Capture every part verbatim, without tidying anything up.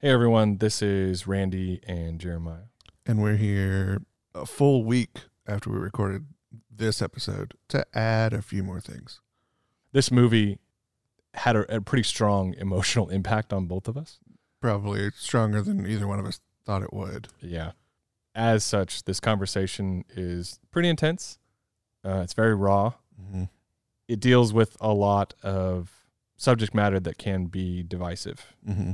Hey, everyone. This is Randy and Jeremiah. And we're here a full week after we recorded this episode to add a few more things. This movie had a, a pretty strong emotional impact on both of us. Probably stronger than either one of us thought it would. Yeah. As such, this conversation is pretty intense. Uh, it's very raw. Mm-hmm. It deals with a lot of subject matter that can be divisive. Mm-hmm.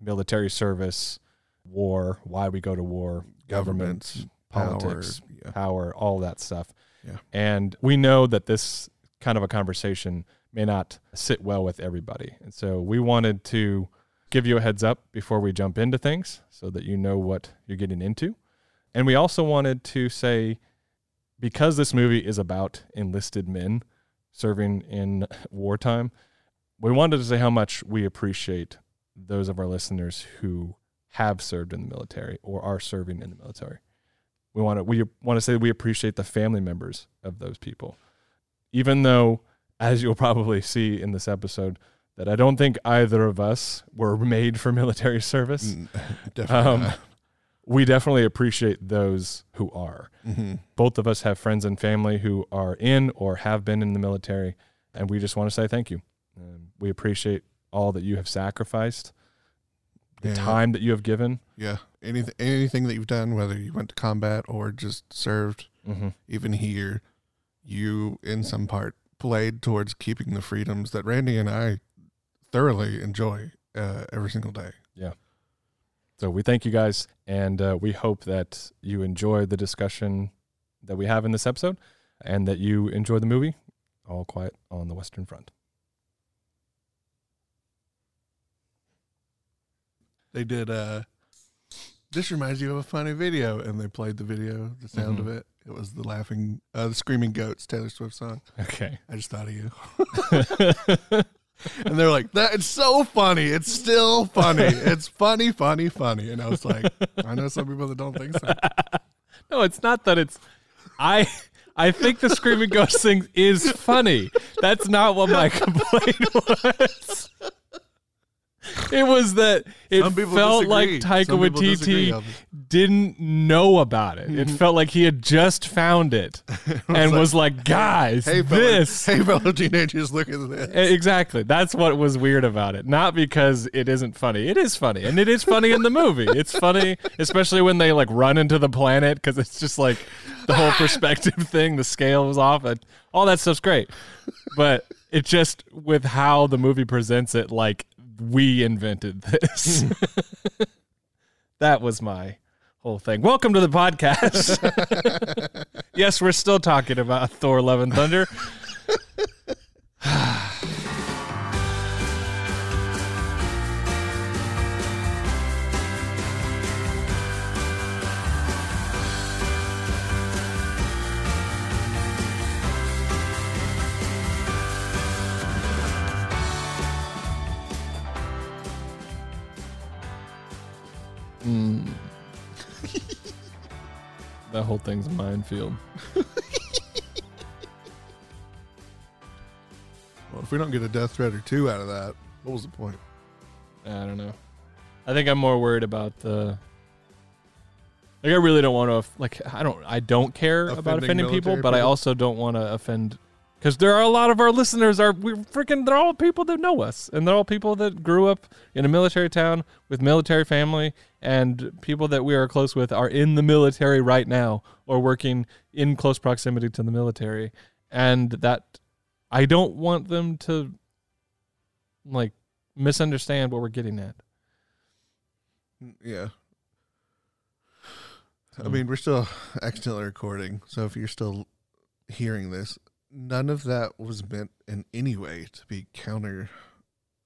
Military service, war, why we go to war, governments, government, politics, power, yeah. power, all that stuff. Yeah. And we know that this kind of a conversation may not sit well with everybody. And so we wanted to give you a heads up before we jump into things so that you know what you're getting into. And we also wanted to say, because this movie is about enlisted men serving in wartime, we wanted to say how much we appreciate those of our listeners who have served in the military or are serving in the military. We want to, we want to say that we appreciate the family members of those people, even though, as you'll probably see in this episode, that I don't think either of us were made for military service. Mm, definitely um, not. We definitely appreciate those who are. Mm-hmm. Both of us have friends and family who are in or have been in the military, and we just want to say thank you. Um, we appreciate all that you have sacrificed, the yeah. time that you have given. Yeah, anything, anything that you've done, whether you went to combat or just served, mm-hmm. even here, you, in some part, played towards keeping the freedoms that Randy and I thoroughly enjoy uh, every single day. Yeah. So we thank you guys, and uh, we hope that you enjoy the discussion that we have in this episode and that you enjoy the movie, All Quiet on the Western Front. They did, uh, this reminds you of a funny video, and they played the video, the sound mm-hmm. of it. It was the laughing, uh, the Screaming Goats, Taylor Swift song. Okay. I just thought of you. And they're like, that it's so funny. It's still funny. It's funny, funny, funny. And I was like, I know some people that don't think so. No, it's not that it's, I I think the Screaming Ghost thing is funny. That's not what my complaint was. It was that it felt like Taika Waititi didn't know about it. It felt like he had just found it, it was and like, was like, guys, hey, this. Fellow, hey, fellow teenagers, look at this. Exactly. That's what was weird about it. Not because it isn't funny. It is funny, and it is funny in the movie. It's funny, especially when they like run into the planet, because it's just like the whole perspective thing, the scale was off. And all that stuff's great. But it just, with how the movie presents it, like, we invented this. That was my whole thing. Welcome to the podcast. Yes, we're still talking about Thor, Love and Thunder. Mm. That whole thing's a minefield. Well, if we don't get a death threat or two out of that, what was the point? I don't know. I think I'm more worried about the. Like, I really don't want to. Like, I don't. I don't care offending about offending people, but people? I also don't want to offend, because there are a lot of our listeners are we freaking. They're all people that know us, and they're all people that grew up in a military town with military family. And people that we are close with are in the military right now or working in close proximity to the military. And that I don't want them to, like, misunderstand what we're getting at. Yeah. So. I mean, we're still accidentally recording. So if you're still hearing this, none of that was meant in any way to be counter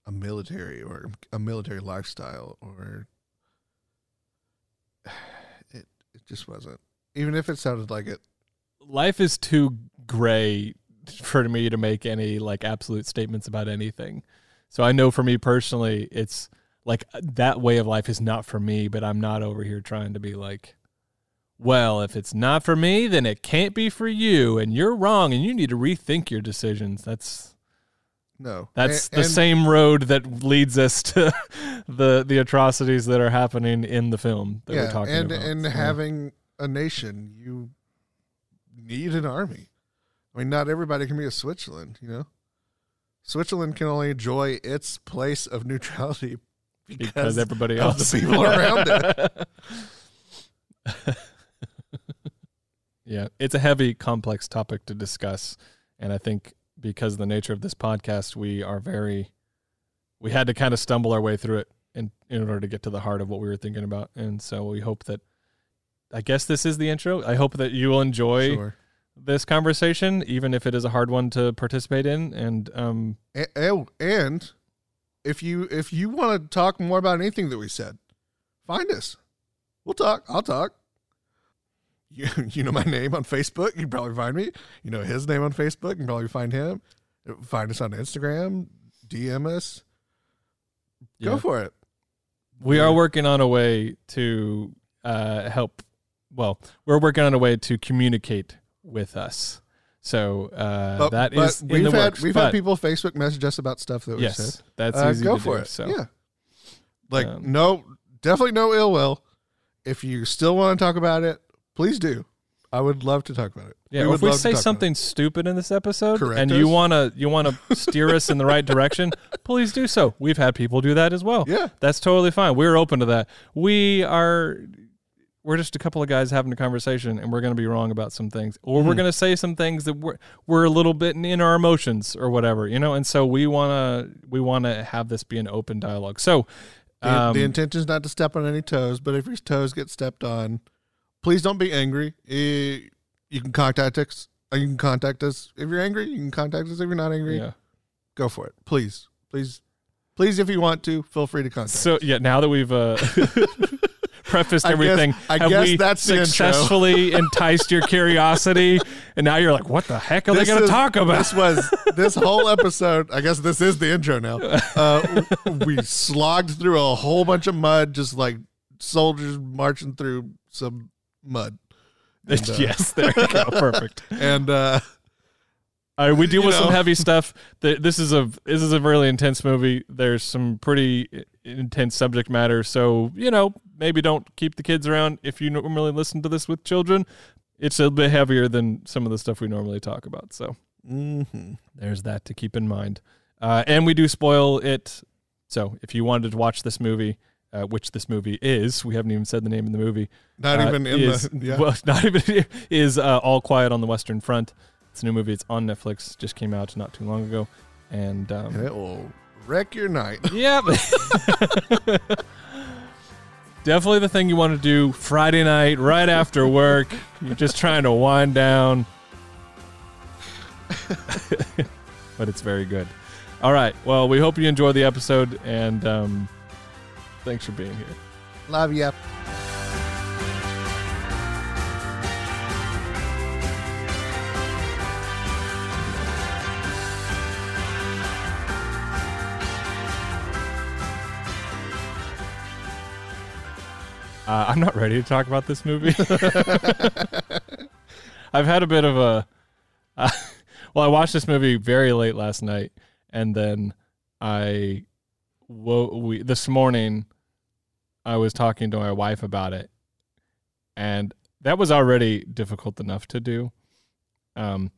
a military or a military lifestyle or... It it just wasn't. Even if it sounded like it. Life is too gray for me to make any like absolute statements about anything. So I know for me personally, it's like that way of life is not for me, but I'm not over here trying to be like, well, if it's not for me, then it can't be for you, and you're wrong, and you need to rethink your decisions. That's No. That's and, the and, same road that leads us to the the atrocities that are happening in the film that yeah, we're talking and, about. And so. Having a nation, you need an army. I mean, not everybody can be a Switzerland, you know? Switzerland can only enjoy its place of neutrality because, because everybody else. Of the people around it. Yeah, it's a heavy, complex topic to discuss, and I think because of the nature of this podcast, we are very, we had to kind of stumble our way through it in, in order to get to the heart of what we were thinking about, and so we hope that, I guess this is the intro, I hope that you will enjoy sure. this conversation, even if it is a hard one to participate in, and... um, And, and if you if you want to talk more about anything that we said, find us. We'll talk. I'll talk. You, you know my name on Facebook, you can probably find me. You know his name on Facebook, you can probably find him. Find us on Instagram, D M us. Go yeah. for it. We yeah. are working on a way to uh, help. Well, we're working on a way to communicate with us. So uh, but, that but is in the had, works. We've but, had people Facebook message us about stuff that we yes, said. That's uh, easy go to for do, it. So. Yeah, like um, no, definitely no ill will. If you still want to talk about it, please do. I would love to talk about it. Yeah, we if we say something stupid in this episode Correct and us. you wanna you wanna steer us in the right direction, please do so. We've had people do that as well. Yeah, that's totally fine. We're open to that. We are. We're just a couple of guys having a conversation, and we're going to be wrong about some things, or mm-hmm. we're going to say some things that we're we're a little bit in, in our emotions or whatever, you know. And so we wanna we wanna have this be an open dialogue. So um, the, the intention is not to step on any toes, but if your toes get stepped on. Please don't be angry. You can contact us. You can contact us if you're angry. You can contact us if you're not angry. Yeah. Go for it. Please, please, please, if you want to, feel free to contact so, us. So, yeah, now that we've uh, prefaced I everything, guess, I have guess we that's successfully enticed your curiosity? And now you're like, what the heck are this they going to talk about? This was this whole episode. I guess this is the intro now. Uh, we slogged through a whole bunch of mud, just like soldiers marching through some... mud. And, uh, yes, there you go. Perfect. And uh, uh we deal with know. some heavy stuff. This is a this is a really intense movie. There's some pretty intense subject matter. So you know, maybe don't keep the kids around if you normally listen to this with children. It's a little bit heavier than some of the stuff we normally talk about. So mm-hmm. there's that to keep in mind. Uh, and we do spoil it. So if you wanted to watch this movie. Uh, which this movie is. We haven't even said the name of the movie. Not uh, even in is, the... Yeah. Well, not even... Is uh, All Quiet on the Western Front. It's a new movie. It's on Netflix. Just came out not too long ago. And... Um, it will wreck your night. Yeah. Definitely the thing you want to do Friday night, right after work. You're just trying to wind down. But it's very good. All right. Well, we hope you enjoy the episode and... Um, Thanks for being here. Love ya. Uh, I'm not ready to talk about this movie. I've had a bit of a... Uh, well, I watched this movie very late last night, and then I... Wo- we, this morning, I was talking to my wife about it, and that was already difficult enough to do. Um,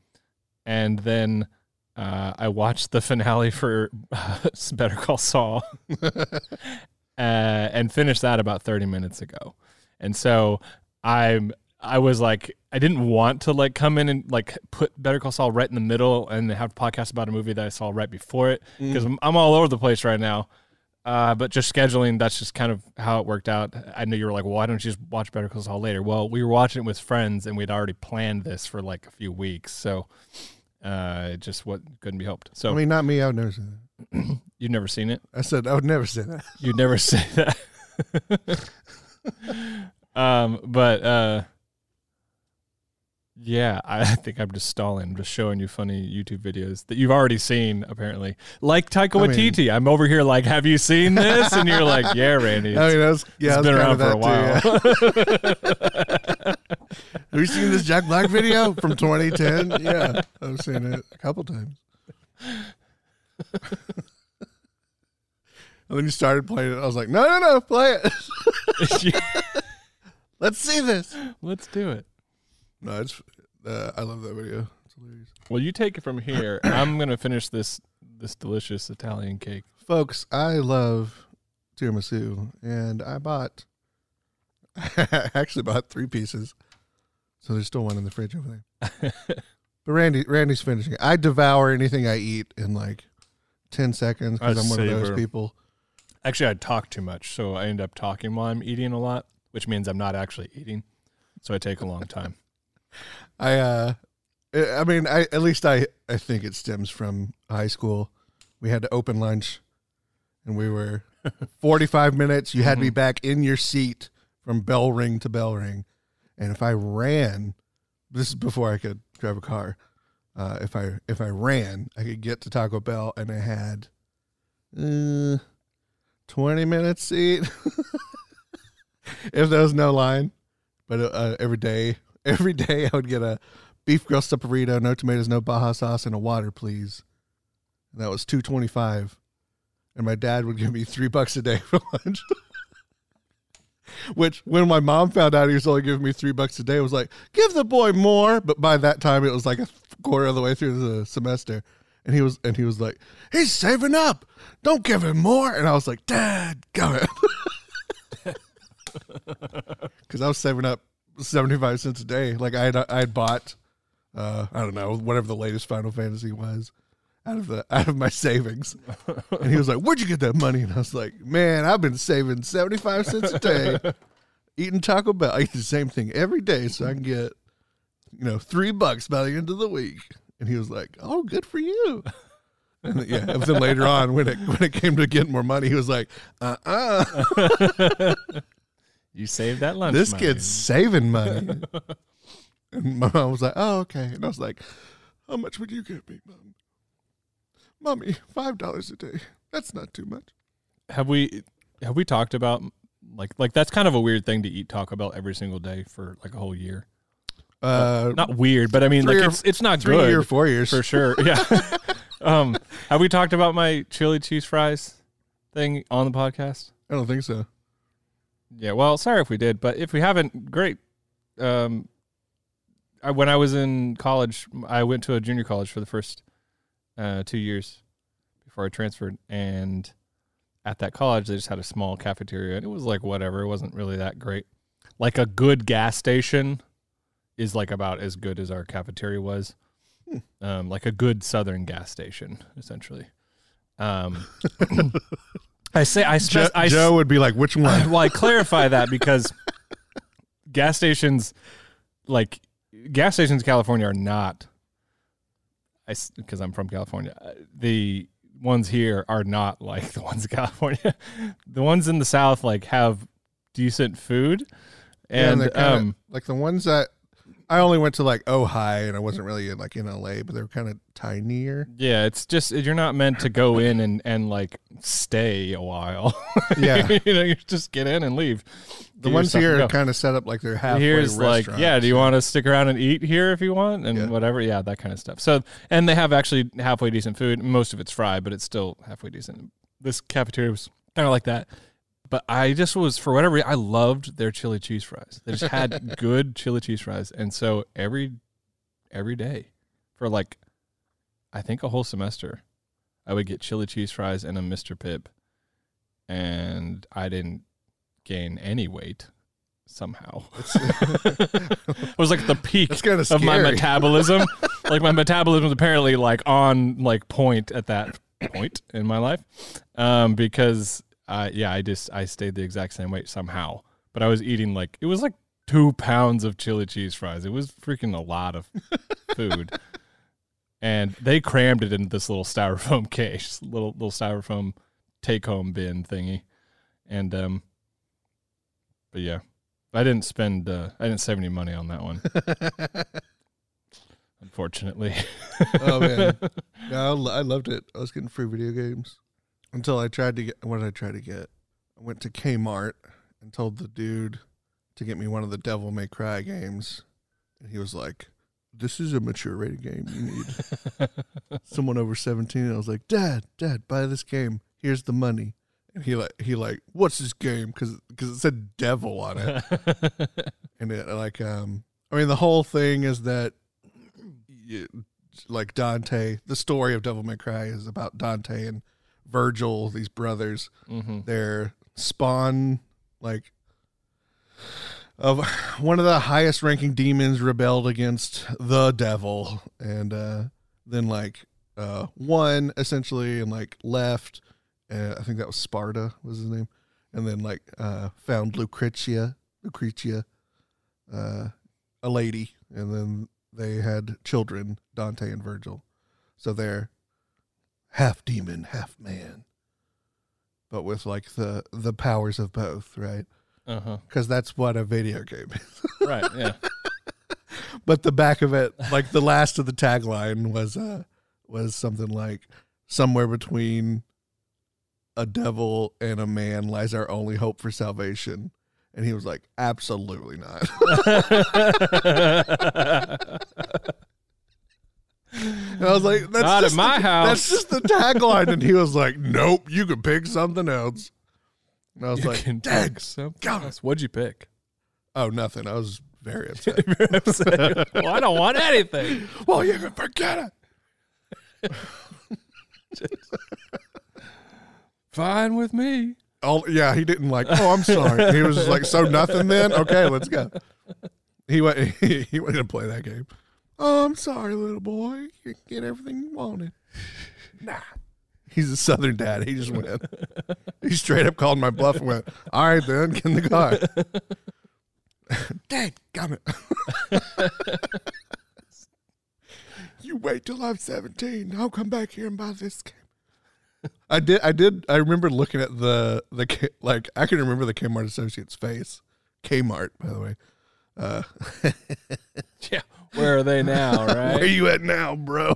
and then uh, I watched the finale for uh, Better Call Saul uh, and finished that about thirty minutes ago. And so I'm, I was like, I didn't want to like come in and like put Better Call Saul right in the middle and have a podcast about a movie that I saw right before it because mm. I'm, I'm all over the place right now. Uh, but just scheduling, that's just kind of how it worked out. I know you were like, well, why don't you just watch Better Call Saul later? Well, we were watching it with friends, and we'd already planned this for like a few weeks. So uh, just what couldn't be helped. So I mean, not me. I would never say that. You've never seen it? I said I would never say that. You'd never say that. um, but uh, yeah, I think I'm just stalling, just showing you funny YouTube videos that you've already seen, apparently. Like Taika Waititi. I mean, I'm over here like, have you seen this? And you're like, yeah, Randy. I mean, that's, yeah, it's been around for a while. Too, yeah. Have you seen this Jack Black video from twenty ten? Yeah, I've seen it a couple times. And then you started playing it. I was like, no, no, no, play it. Let's see this. Let's do it. No, it's, uh, I love that video. It's hilarious. Well, you take it from here. I'm going to finish this this delicious Italian cake. Folks, I love tiramisu, and I bought, I actually bought three pieces. So there's still one in the fridge over there. But Randy, Randy's finishing. I devour anything I eat in like ten seconds because I'm one of those people. Actually, I talk too much, so I end up talking while I'm eating a lot, which means I'm not actually eating. So I take a long time. I, uh, I mean, I at least I, I think it stems from high school. We had to open lunch, and we were forty-five minutes. You had mm-hmm. to be back in your seat from bell ring to bell ring. And if I ran, this is before I could drive a car. Uh, if I if I ran, I could get to Taco Bell, and I had uh, twenty minutes to eat. If there was no line, but uh, every day, every day I would get a beef grilled stuffed burrito, no tomatoes, no Baja sauce, and a water, please. And that was two twenty-five, and my dad would give me three bucks a day for lunch. Which, when my mom found out he was only giving me three bucks a day, I was like, give the boy more. But by that time, it was like a quarter of the way through the semester. And he was and he was like, he's saving up. Don't give him more. And I was like, Dad, go it. Because I was saving up seventy-five cents a day. Like, I had, I had bought, uh, I don't know, whatever the latest Final Fantasy was out of the out of my savings. And he was like, where'd you get that money? And I was like, man, I've been saving seventy-five cents a day, eating Taco Bell. I eat the same thing every day so I can get, you know, three bucks by the end of the week. And he was like, oh, good for you. And yeah, and then later on, when it when it came to getting more money, he was like, uh-uh. You saved that lunch This money. Kid's saving money. And my mom was like, oh, okay. And I was like, how much would you give me, Mom? Mommy, five dollars a day. That's not too much. Have we have we talked about, like, like that's kind of a weird thing to eat Taco Bell every single day for, like, a whole year. Uh, well, not weird, but, I mean, like, or, it's it's not three good. Three or four years. For sure, yeah. um, have we talked about my chili cheese fries thing on the podcast? I don't think so. Yeah, well, sorry if we did, but if we haven't, great. Um, I, when I was in college, I went to a junior college for the first Uh, two years before I transferred, and at that college they just had a small cafeteria, and it was like whatever. It wasn't really that great. Like a good gas station is like about as good as our cafeteria was. Hmm. Um, like a good Southern gas station, essentially. Um, I say I, spe- Joe, I Joe would be like, which one? I, well, I clarify that because gas stations, like gas stations in California, are not. Because I'm from California, the ones here are not like the ones in California. The ones in the South like have decent food, and, yeah, and kinda, um, like the ones that I only went to like Ojai, and I wasn't really like in L A, but they're kind of tinier. Yeah, it's just you're not meant to go in and, and like stay a while. Yeah, you know, you just get in and leave. The do ones here are kind of set up like they're halfway Here's restaurants. Like, yeah, do you want to stick around and eat here if you want and yeah. whatever? Yeah, that kind of stuff. So, and they have actually halfway decent food. Most of it's fried, but it's still halfway decent. This cafeteria was kind of like that. But I just was, for whatever reason, I loved their chili cheese fries. They just had good chili cheese fries. And so every every day for like, I think a whole semester, I would get chili cheese fries and a Mister Pibb. And I didn't gain any weight somehow. It was like the peak of my metabolism. Like my metabolism was apparently like on like point at that point in my life um, because... Uh, yeah, I just I stayed the exact same weight somehow, but I was eating like it was like two pounds of chili cheese fries. It was freaking a lot of food, and they crammed it into this little styrofoam case, little little styrofoam take home bin thingy, and um, but yeah, I didn't spend uh, I didn't save any money on that one, unfortunately. Oh man, no, I loved it. I was getting free video games. Until I tried to get, what did I try to get? I went to Kmart and told the dude to get me one of the Devil May Cry games. And he was like, this is a mature rated game. You need someone over seventeen. And I was like, Dad, Dad, buy this game. Here's the money. And he like, he like, what's this game? Because because it said devil on it. And it like, um, I mean, the whole thing is that, you, like Dante, the story of Devil May Cry is about Dante and Virgil, these brothers. Mm-hmm. They're spawn, like, of one of the highest ranking demons rebelled against the devil. And uh, then, like, uh, won, essentially, and, like, left. Uh, I think that was Sparta was his name. And then, like, uh, found Lucretia, Lucretia, uh, a lady. And then they had children, Dante and Virgil. So they're half demon, half man. But with, like, the, the powers of both, right? Uh-huh. Because that's what a video game is. Right, yeah. But the back of it, like, the last of the tagline was, uh, was something like, somewhere between a devil and a man lies our only hope for salvation. And he was like, absolutely not. And I was like, that's not in my the, house. That's just the tagline. And he was like, nope, you can pick something else. And I was you like, can dang, pick something God. Else. What'd you pick? Oh, nothing. I was very upset. very upset. Well, I don't want anything. Well, you can forget it. Fine with me. All, yeah, he didn't like, oh, I'm sorry. He was just like, so nothing then? Okay, let's go. He went, he, he went to play that game. Oh, I'm sorry, little boy. You get everything you wanted. Nah. He's a Southern dad. He just went. He straight up called my bluff and went, all right, then, get in the car. Dang, got it. You wait till I'm seventeen. I'll come back here and buy this game. I did. I did. I remember looking at the the like. I can remember the Kmart associate's face. Kmart, by the way. Uh, yeah, where are they now? Right? Where you at now, bro?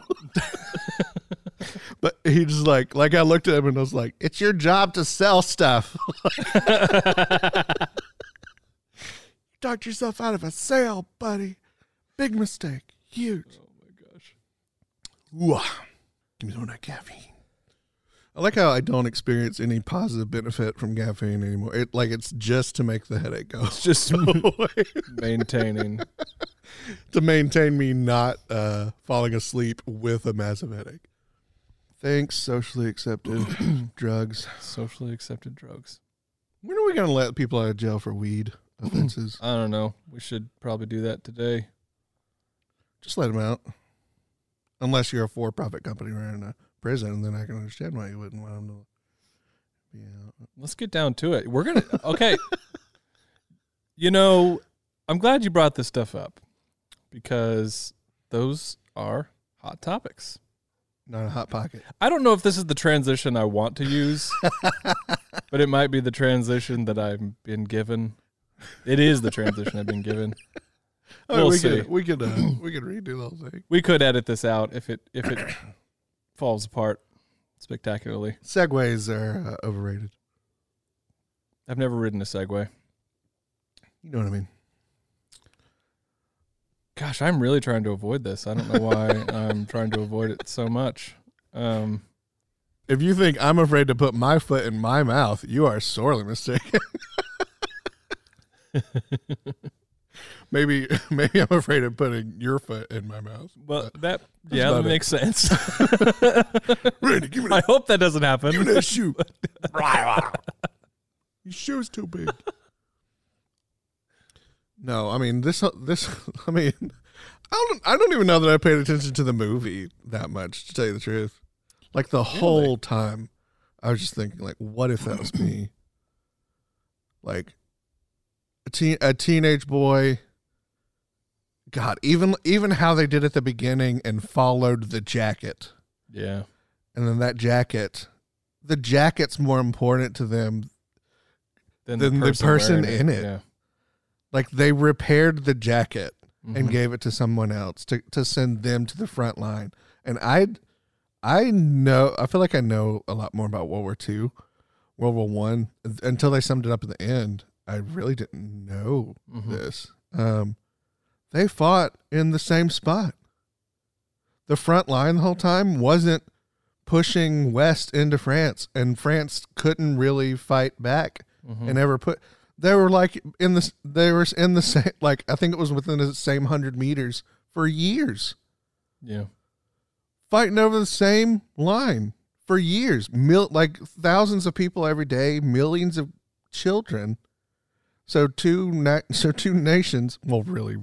But he just like like I looked at him and I was like, "It's your job to sell stuff." You talked yourself out of a sale, buddy. Big mistake. Huge. Oh my gosh. Ooh, give me some of that caffeine. I like how I don't experience any positive benefit from caffeine anymore. It, like, it's just to make the headache go. It's just maintaining. To maintain me not uh, falling asleep with a massive headache. Thanks, socially accepted drugs. Socially accepted drugs. When are we going to let people out of jail for weed offenses? I don't know. We should probably do that today. Just let them out. Unless you're a for-profit company right now. Prison, and then I can understand why you wouldn't want him to be out. Let's get down to it. We're going to, okay. You know, I'm glad you brought this stuff up because those are hot topics. Not a hot pocket. I don't know if this is the transition I want to use, but it might be the transition that I've been given. It is the transition I've been given. We'll right, we see. Could, we, could, uh, we could redo the whole thing. We could edit this out if it, if it, falls apart spectacularly. Segways are uh, overrated. I've never ridden a Segway. You know what I mean? Gosh, I'm really trying to avoid this. I don't know why I'm trying to avoid it so much. Um, if you think I'm afraid to put my foot in my mouth, you are sorely mistaken. Maybe maybe I'm afraid of putting your foot in my mouth. Well, that yeah, that makes it. sense. Randy, give me that. I hope that doesn't happen. Give me that shoe. Your shoe's too big. No, I mean this. This I mean, I don't. I don't even know that I paid attention to the movie that much. To tell you the truth, like the really? whole time, I was just thinking, like, what if that was me? Like. A, teen, a teenage boy. God, even even how they did at the beginning and followed the jacket. Yeah. And then that jacket, the jacket's more important to them than, than the person, the person in it. it. Yeah. Like they repaired the jacket mm-hmm. and gave it to someone else to, to send them to the front line. And I, I know, I feel like I know a lot more about World War Two, World War One until they summed it up at the end. I really didn't know mm-hmm. this. Um, They fought in the same spot. The front line the whole time wasn't pushing west into France, and France couldn't really fight back mm-hmm. and ever put. They were like in the they were in the same like I think it was within the same hundred meters for years. Yeah, fighting over the same line for years, Mil- like thousands of people every day, millions of children. So two na- so two nations. Well, really.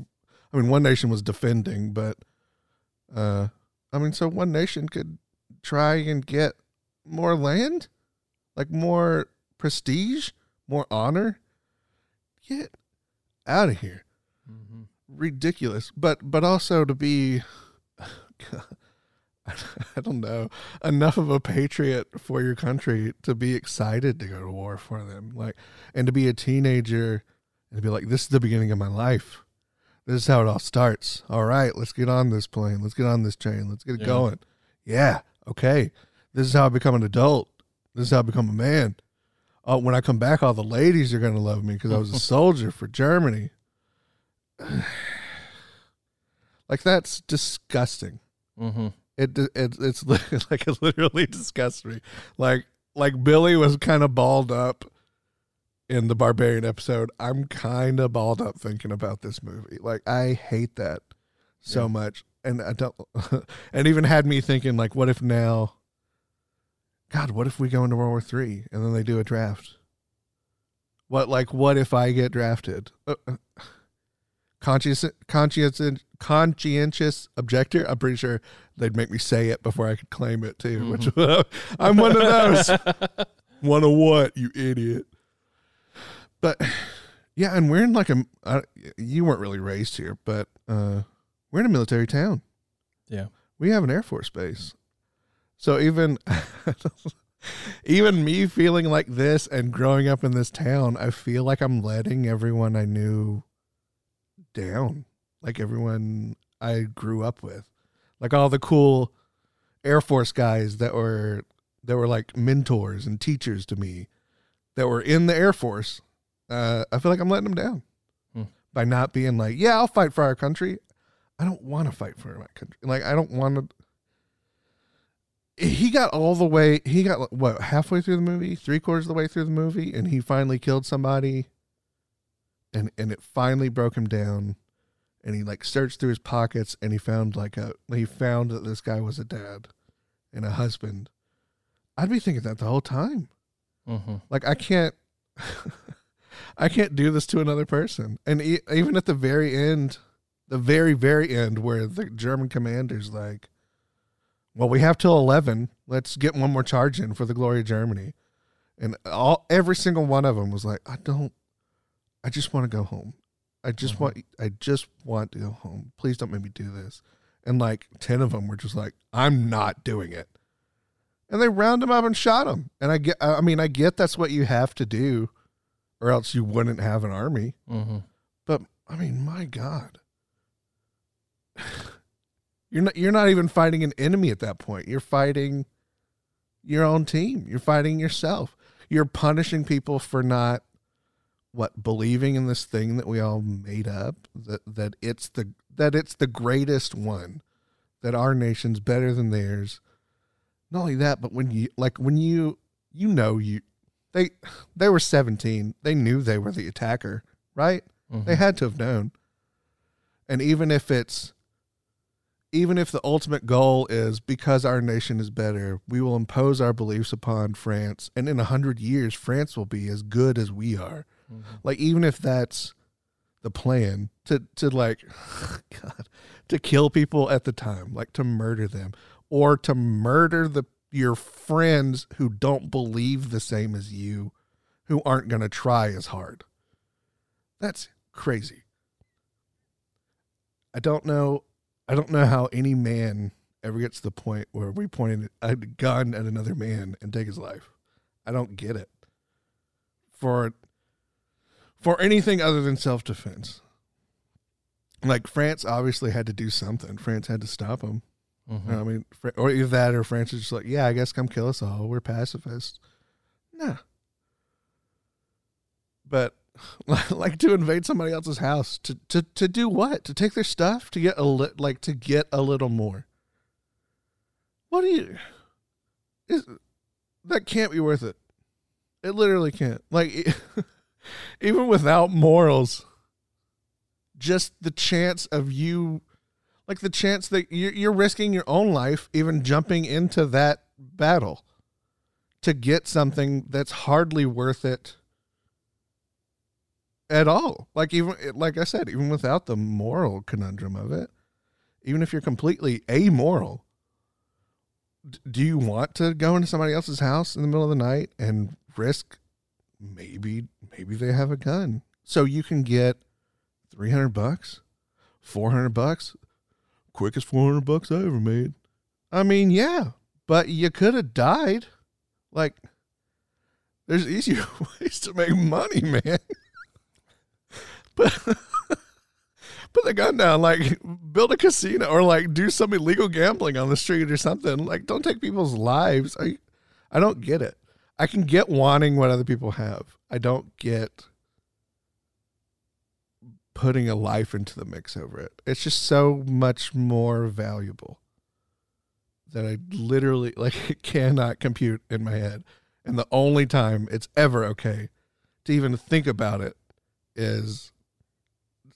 I mean, one nation was defending, but, uh, I mean, so one nation could try and get more land, like more prestige, more honor. Get out of here. Mm-hmm. Ridiculous. But, but also to be, I don't know, enough of a patriot for your country to be excited to go to war for them. Like, and to be a teenager and to be like, this is the beginning of my life. This is how it all starts. All right, let's get on this plane. Let's get on this train. Let's get it yeah. going. Yeah, okay. This is how I become an adult. This is how I become a man. Uh, when I come back, all the ladies are going to love me because I was a soldier for Germany. Like, that's disgusting. Mm-hmm. It, it it's like it literally disgusts me. Like like Billy was kind of balled up in the Barbarian episode. I'm kind of balled up thinking about this movie. Like, I hate that so yeah. much. And I don't, and even had me thinking, like, what if now, God, what if we go into World War Three and then they do a draft? What, like, what if I get drafted? Uh, conscious, conscious, conscientious objector. I'm pretty sure they'd make me say it before I could claim it too, mm-hmm. which I'm one of those. One of what, you idiot? But yeah, and we're in like a, uh, you weren't really raised here, but uh, we're in a military town. Yeah. We have an Air Force base. So even, even me feeling like this and growing up in this town, I feel like I'm letting everyone I knew down. Like everyone I grew up with, like all the cool Air Force guys that were, that were like mentors and teachers to me that were in the Air Force. Uh, I feel like I'm letting them down hmm. by not being like, yeah, I'll fight for our country. I don't want to fight for my country. Like, I don't want to. He got all the way. He got, what, halfway through the movie, three quarters of the way through the movie, and he finally killed somebody. And, and it finally broke him down. And he, like, searched through his pockets, and he found, like, a, he found that this guy was a dad and a husband. I'd be thinking that the whole time. Mm-hmm. Like, I can't. I can't do this to another person. And e- even at the very end, the very, very end, where the German commander's like, well, we have till eleven. Let's get one more charge in for the glory of Germany. And all, every single one of them was like, I don't, I just want to go home. I just mm-hmm. want, I just want to go home. Please don't make me do this. And like ten of them were just like, I'm not doing it. And they round him up and shot him. And I get, I mean, I get that's what you have to do, or else you wouldn't have an army. Mm-hmm. But I mean, my God, you're not, you're not even fighting an enemy at that point. You're fighting your own team. You're fighting yourself. You're punishing people for not what believing in this thing that we all made up, that, that it's the, that it's the greatest one, that our nation's better than theirs. Not only that, but when you, like when you, you know, you, They they were seventeen. They knew they were the attacker, right? Mm-hmm. They had to have known. And even if it's, even if the ultimate goal is because our nation is better, we will impose our beliefs upon France. And in one hundred years, France will be as good as we are. Mm-hmm. Like, even if that's the plan to, to like, God, to kill people at the time, like to murder them or to murder the your friends who don't believe the same as you, who aren't going to try as hard. That's crazy. I don't know. I don't know how any man ever gets to the point where we point a gun at another man and take his life. I don't get it. For, for anything other than self-defense. Like, France obviously had to do something. France had to stop him. Mm-hmm. I mean, or either that or France is just like, yeah, I guess come kill us all. We're pacifists. Nah. But Like to invade somebody else's house to, to, to do what? To take their stuff? To get a li like to get a little more. What do you? Is, that can't be worth it. It literally can't. Like it, even without morals, just the chance of you, like the chance that you're, you're risking your own life, even jumping into that battle to get something that's hardly worth it at all. Like even like I said, even without the moral conundrum of it, even if you're completely amoral, d do you want to go into somebody else's house in the middle of the night and risk maybe maybe they have a gun so you can get three hundred bucks, four hundred bucks, quickest four hundred bucks I ever made? I mean, yeah, but you could have died. Like, there's easier ways to make money, man. But put the gun down, like build a casino or like do some illegal gambling on the street or something. Like, don't take people's lives. I, I don't get it. I can get wanting what other people have. I don't get putting a life into the mix over it. It's just so much more valuable that I literally like cannot compute in my head. And the only time it's ever okay to even think about it is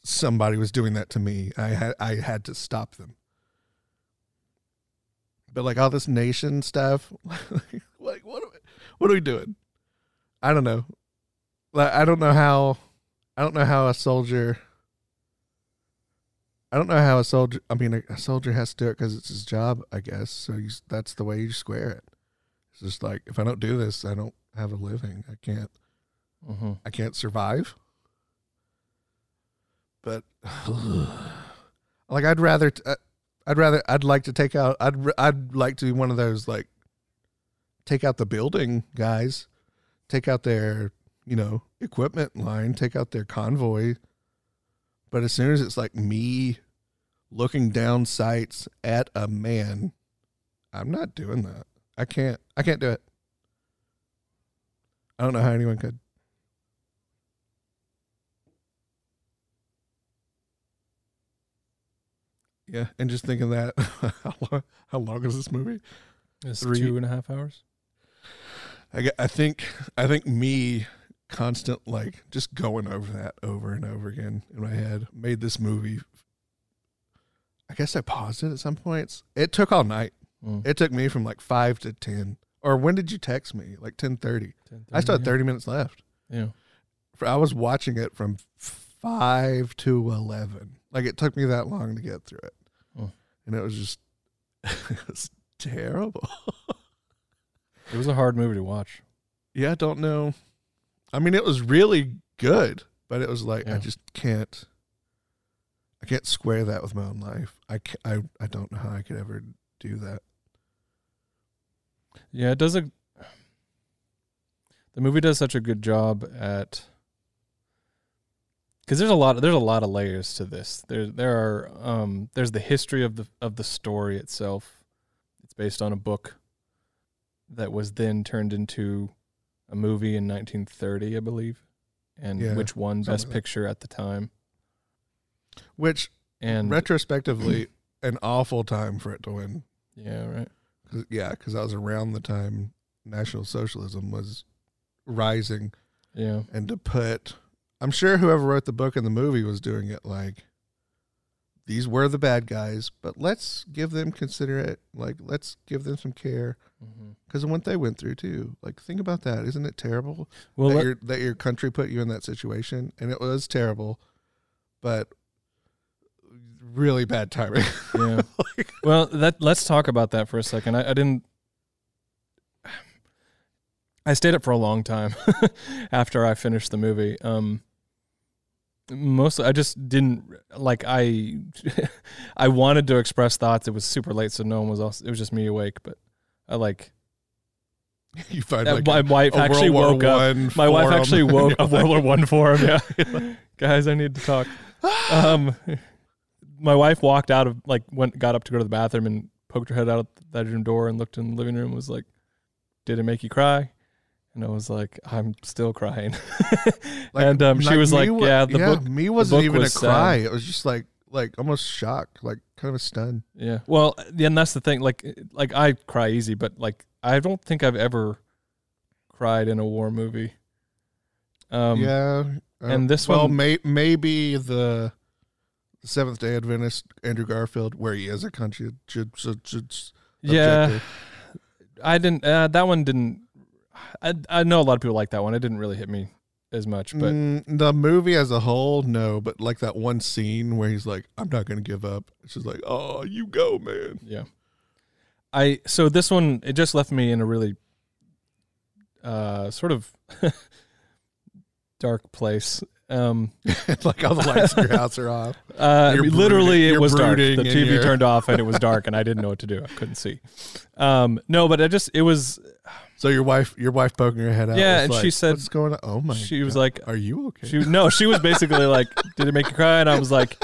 somebody was doing that to me. I had, I had to stop them. But like all this nation stuff, like, like what, are we, what are we doing? I don't know. Like, I don't know how, I don't know how a soldier, I don't know how a soldier, I mean, a, a soldier has to do it because it's his job, I guess. So you, that's the way you square it. It's just like, if I don't do this, I don't have a living. I can't, mm-hmm. I can't survive. But like, I'd rather, t I'd rather, I'd like to take out, I'd, I'd like to be one of those, like, take out the building guys, take out their, you know, equipment line, take out their convoy. But as soon as it's like me looking down sights at a man, I'm not doing that. I can't, I can't do it. I don't know how anyone could. Yeah, and just thinking that, how long, how long is this movie? It's Three. two and a half hours. I, I think I think me constant like just going over that over and over again in my head made this movie. I guess I paused it at some points. It took all night. Mm. It took me from like five to ten. Or when did you text me? Like ten thirty. I still had thirty minutes left. Yeah, I was watching it from five to eleven. Like, it took me that long to get through it. Oh. And it was just, it was terrible. It was a hard movie to watch. Yeah, I don't know. I mean, it was really good, but it was like, yeah. I just can't, I can't square that with my own life. I, I, I don't know how I could ever do that. Yeah, it does a, the movie does such a good job at, because there's a lot, there's a lot of layers to this. There, there are, um, there's the history of the of the story itself. It's based on a book that was then turned into a movie in nineteen thirty, I believe, and yeah, which won Best Picture at the time. Which, and retrospectively, an awful time for it to win. Yeah, right. Cause, yeah, because that was around the time National Socialism was rising. Yeah, and to put. I'm sure whoever wrote the book and the movie was doing it like, these were the bad guys, but let's give them considerate, like, let's give them some care because mm-hmm. of what they went through too. Like, think about that. Isn't it terrible well, that, your, that your country put you in that situation? And it was terrible, but really bad timing. Yeah. Like, well, that, let's talk about that for a second. I, I didn't. I stayed up for a long time after I finished the movie. Um, mostly, I just didn't like. I I wanted to express thoughts. It was super late, so no one was. Also, it was just me awake. But I like. You find like my a, wife a actually woke up. My wife actually woke up. World War One forum. Yeah, guys, I need to talk. Um, my wife walked out of like went got up to go to the bathroom and poked her head out the bedroom door and looked in the living room and was like, "Did it make you cry?" And I was like, I'm still crying. Like, and um, she like was like, was, yeah, the yeah, book. Me wasn't book even was a cry. Sad. It was just like, like almost shocked, like kind of a stun. Yeah. Well, and that's the thing. Like, like I cry easy, but like, I don't think I've ever cried in a war movie. Um, yeah. Uh, and this well, one. Well, may, maybe the Seventh-day Adventist, Andrew Garfield, where he is a country. Should, should, should yeah. I didn't, uh, that one didn't. I, I know a lot of people like that one. It didn't really hit me as much, but mm, the movie as a whole, no. But like that one scene where he's like, "I'm not going to give up." It's just like, "Oh, you go, man." Yeah. I so this one it just left me in a really uh, sort of dark place. Um, like all the lights in your house are off. Uh, you're literally, it was dark. The T V turned off, and it was dark, and I didn't know what to do. I couldn't see. Um, no, but I just it was. So your wife, your wife poking her head out. Yeah, and like, she said, "What's going on?" Oh my! She God. was like, "Are you okay?" She, no, she was basically like, "Did it make you cry?" And I was like,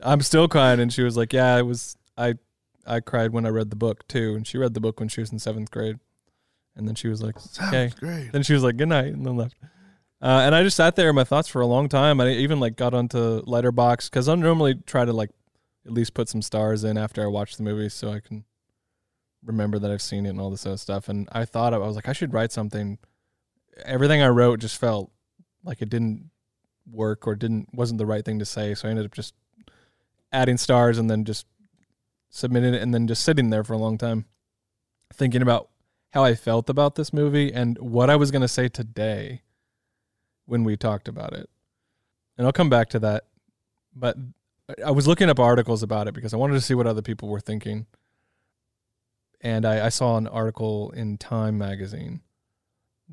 "I'm still crying." And she was like, "Yeah, it was. I, I cried when I read the book too." And she read the book when she was in seventh grade, and then she was like, "Okay." Grade. Then she was like, "Good night," and then left. Uh, and I just sat there in my thoughts for a long time. I even like got onto Letterboxd because I normally try to like at least put some stars in after I watch the movie so I can remember that I've seen it and all this other stuff. And I thought, I was like, I should write something. Everything I wrote just felt like it didn't work or didn't, wasn't the right thing to say. So I ended up just adding stars and then just submitting it and then just sitting there for a long time thinking about how I felt about this movie and what I was going to say today when we talked about it. And I'll come back to that. But I was looking up articles about it because I wanted to see what other people were thinking. And I, I saw an article in Time magazine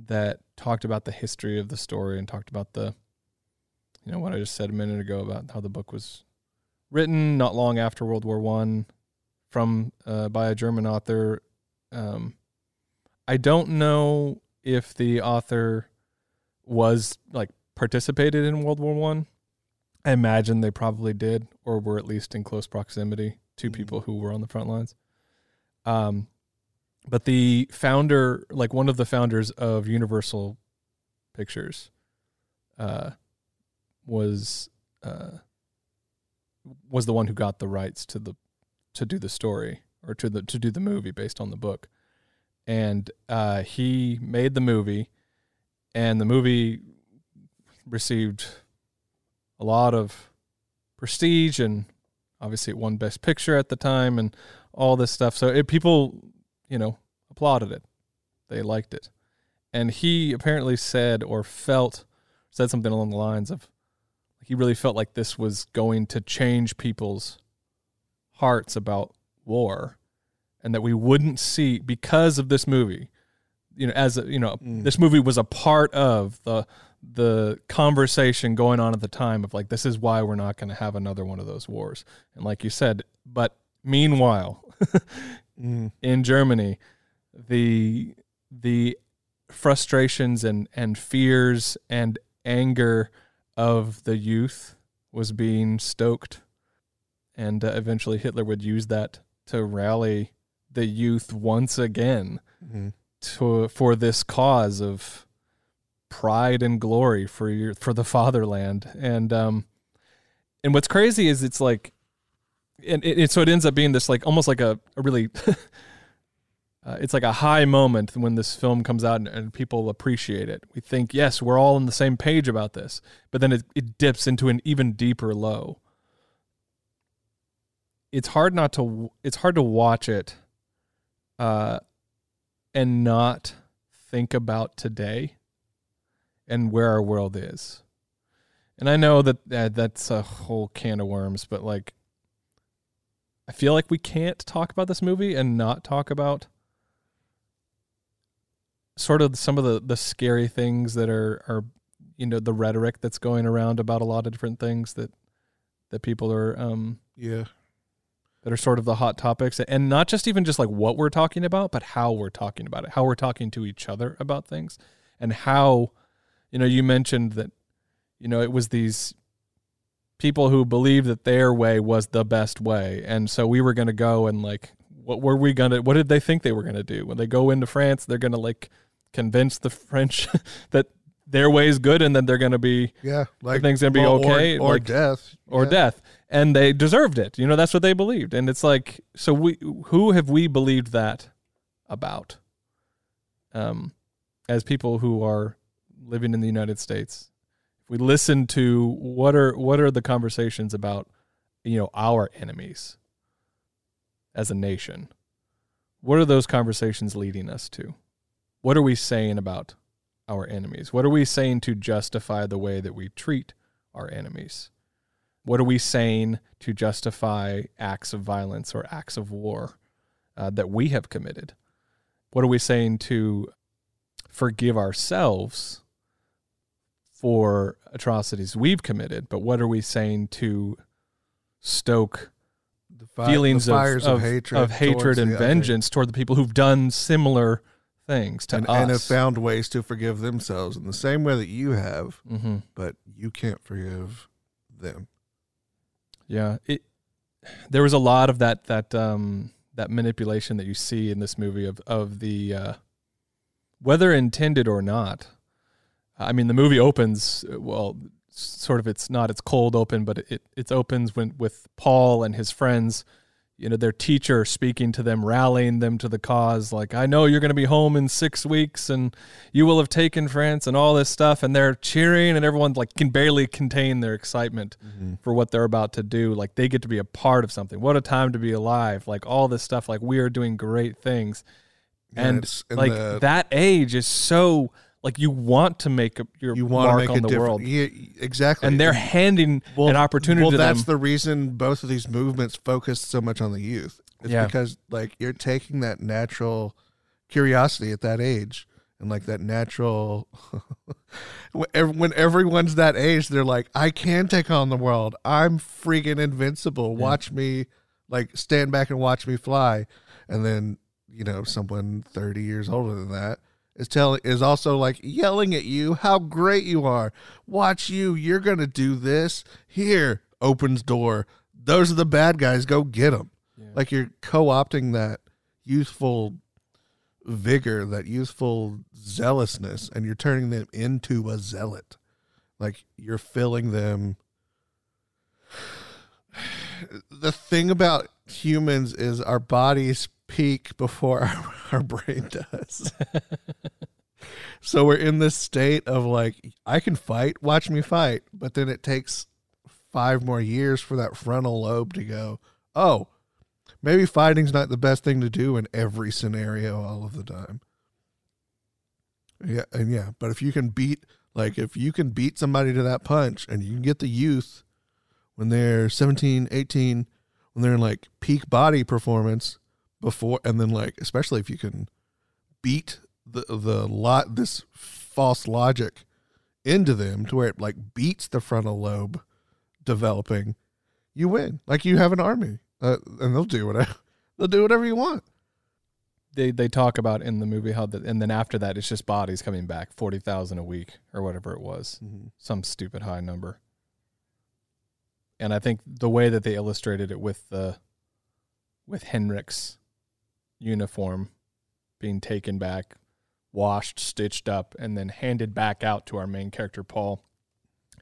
that talked about the history of the story and talked about the, you know, what I just said a minute ago about how the book was written not long after World War One, from uh, by a German author. Um, I don't know if the author was like participated in World War One. I imagine they probably did, or were at least in close proximity to mm-hmm. people who were on the front lines. Um, but the founder, like one of the founders of Universal Pictures, uh, was, uh, was the one who got the rights to the, to do the story or to the, to do the movie based on the book. And, uh, he made the movie and the movie received a lot of prestige and obviously it won Best Picture at the time and all this stuff. So it, people, you know, applauded it. They liked it. And he apparently said or felt, said something along the lines of, he really felt like this was going to change people's hearts about war and that we wouldn't see, because of this movie, you know, as, a, you know, mm. this movie was a part of the the conversation going on at the time of like, this is why we're not going to have another one of those wars. And like you said, but meanwhile, mm. in Germany, the the frustrations and, and fears and anger of the youth was being stoked. And uh, eventually Hitler would use that to rally the youth once again mm. to for this cause of pride and glory for your, for the fatherland. And um, and what's crazy is it's like, And it, it so it ends up being this like almost like a, a really uh, it's like a high moment when this film comes out and, and people appreciate it. We think, yes, we're all on the same page about this, but then it, it dips into an even deeper low. It's hard not to it's hard to watch it uh, and not think about today and where our world is. And I know that uh, that's a whole can of worms, but like, I feel like we can't talk about this movie and not talk about sort of some of the, the scary things that are, are, you know, the rhetoric that's going around about a lot of different things that, that people are, um, yeah, that are sort of the hot topics, and not just even just like what we're talking about, but how we're talking about it, how we're talking to each other about things, and how, you know, you mentioned that, you know, it was these people who believe that their way was the best way. And so we were going to go and like, what were we going to, what did they think they were going to do? When they go into France, they're going to like convince the French that their way is good and that they're going to be, yeah, like things going to be well, okay. Or, or like, death. Or yeah. death. And they deserved it. You know, that's what they believed. And it's like, so we, who have we believed that about? Um, as people who are living in the United States, if we listen to what are, what are the conversations about, you know, our enemies as a nation, what are those conversations leading us to? What are we saying about our enemies? What are we saying to justify the way that we treat our enemies? What are we saying to justify acts of violence or acts of war uh, that we have committed? What are we saying to forgive ourselves for atrocities we've committed? But what are we saying to stoke the fi- feelings the fires of, of, of hatred, of hatred and vengeance toward the people who've done similar things to and, us? And have found ways to forgive themselves in the same way that you have, mm-hmm. but you can't forgive them. Yeah. It, there was a lot of that, that, um, that manipulation that you see in this movie of, of the, uh, whether intended or not. I mean, the movie opens, well, sort of, it's not, it's cold open, but it, it opens when, with Paul and his friends, you know, their teacher speaking to them, rallying them to the cause. Like, I know you're going to be home in six weeks and you will have taken France and all this stuff. And they're cheering and everyone like can barely contain their excitement mm-hmm. for what they're about to do. Like they get to be a part of something. What a time to be alive. Like all this stuff, like we are doing great things. Yeah, and, and like the, that age is so like you want to make a, your you want mark to make on the world. Yeah, exactly. And they're and, handing well, an opportunity well, to them. Well, that's the reason both of these movements focus so much on the youth. It's yeah. because like you're taking that natural curiosity at that age and like that natural when everyone's that age, they're like, I can take on the world. I'm freaking invincible. Yeah. Watch me like stand back and watch me fly. And then you know, someone thirty years older than that is telling is also like yelling at you how great you are. Watch you, you're gonna do this. Here, opens door. Those are the bad guys. Go get them. Yeah. Like you're co-opting that youthful vigor, that youthful zealousness, and you're turning them into a zealot. Like you're filling them. The thing about humans is our bodies peak before our, our brain does. So we're in this state of like, I can fight, watch me fight, but then it takes five more years for that frontal lobe to go, oh, maybe fighting's not the best thing to do in every scenario all of the time. Yeah, and yeah, but if you can beat, like if you can beat somebody to that punch and you can get the youth when they're seventeen, eighteen, when they're in like peak body performance, before and then like especially if you can beat the the lot this false logic into them to where it like beats the frontal lobe developing, you win. Like you have an army uh, and they'll do whatever they'll do whatever you want. They they talk about in the movie how that and then after that it's just bodies coming back forty thousand a week or whatever it was, mm-hmm. some stupid high number. And I think the way that they illustrated it with the with Henrik's uniform being taken back, washed, stitched up, and then handed back out to our main character, Paul.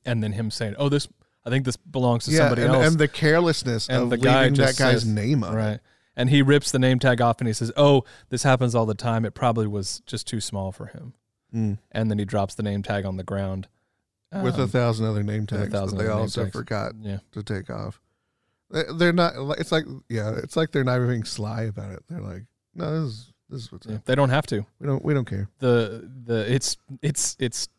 And then him saying, oh, this, I think this belongs to yeah, somebody and, else. And the carelessness and of the guy leaving that guy's says, name up. Right. And he rips the name tag off and he says, oh, this happens all the time. It probably was just too small for him. Mm. And then he drops the name tag on the ground. With um, a thousand other name tags that they also forgot yeah. to take off. They're not, it's like, yeah, it's like they're not even being sly about it. They're like, no, this is, this is what's yeah, up. They don't have to. We don't, we don't care. The, the, it's, it's, it's,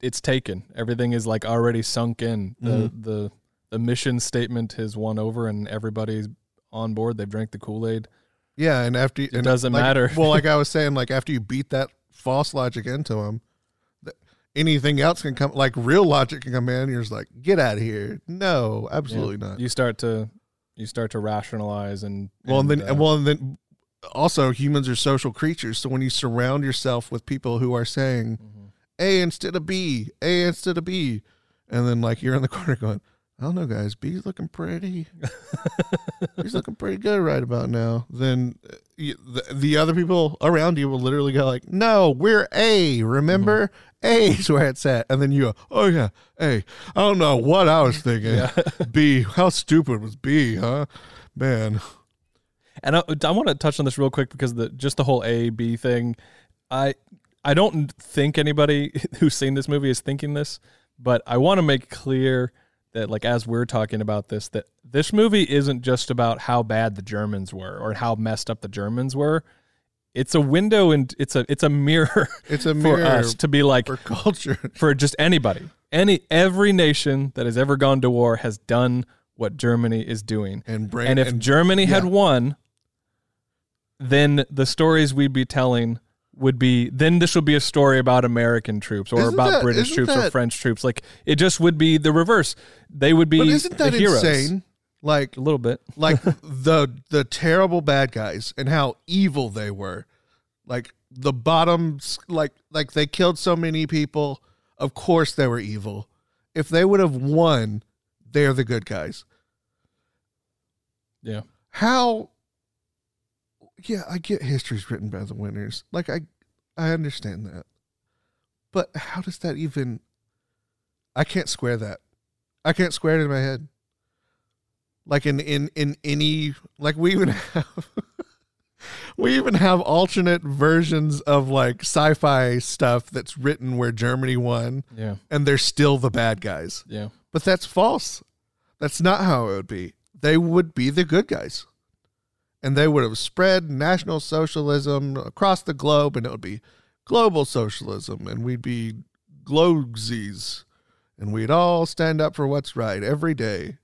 it's taken. Everything is like already sunk in. The, mm-hmm. the, the mission statement has won over and everybody's on board. They've drank the Kool-Aid. Yeah. And after, it and doesn't like, matter. Well, like I was saying, like after you beat that false logic into them, anything else can come, like real logic can come in. You're just like, get out of here. No, absolutely yeah. not. You start to, you start to rationalize and, and well, and then, uh, well, and then also humans are social creatures. So when you surround yourself with people who are saying mm-hmm. A instead of B, A instead of B, and then like you're in the corner going, I don't know, guys, B's looking pretty. He's looking pretty good right about now. Then uh, you, the, the other people around you will literally go like, no, we're A, remember? Mm-hmm. A is where it's at. And then you go, oh, yeah, A. I don't know what I was thinking. Yeah. B, how stupid was B, huh? Man. And I, I want to touch on this real quick because the just the whole A, B thing, I, I don't think anybody who's seen this movie is thinking this, but I want to make clear that, like, as we're talking about this, that this movie isn't just about how bad the Germans were or how messed up the Germans were. It's a window and it's a it's a mirror. It's a mirror for us to be like, for culture, for just anybody. Any every nation that has ever gone to war has done what Germany is doing. And, brain, and if and, Germany yeah. had won, then the stories we'd be telling would be, then this would be a story about American troops or isn't about that, British troops that, or French troops. Like, it just would be the reverse. They would be but isn't that the heroes. Insane? Like a little bit, like the the terrible bad guys and how evil they were, like the bottoms, like like they killed so many people. Of course they were evil. If they would have won, they're the good guys. Yeah. How? Yeah, I get history's written by the winners. Like I, I understand that, but how does that even? I can't square that. I can't square it in my head. Like in, in, in any, like we even have, we even have alternate versions of like sci-fi stuff that's written where Germany won. Yeah. And they're still the bad guys. Yeah. But that's false. That's not how it would be. They would be the good guys. And they would have spread National Socialism across the globe, and it would be global socialism, and we'd be globesies, and we'd all stand up for what's right every day.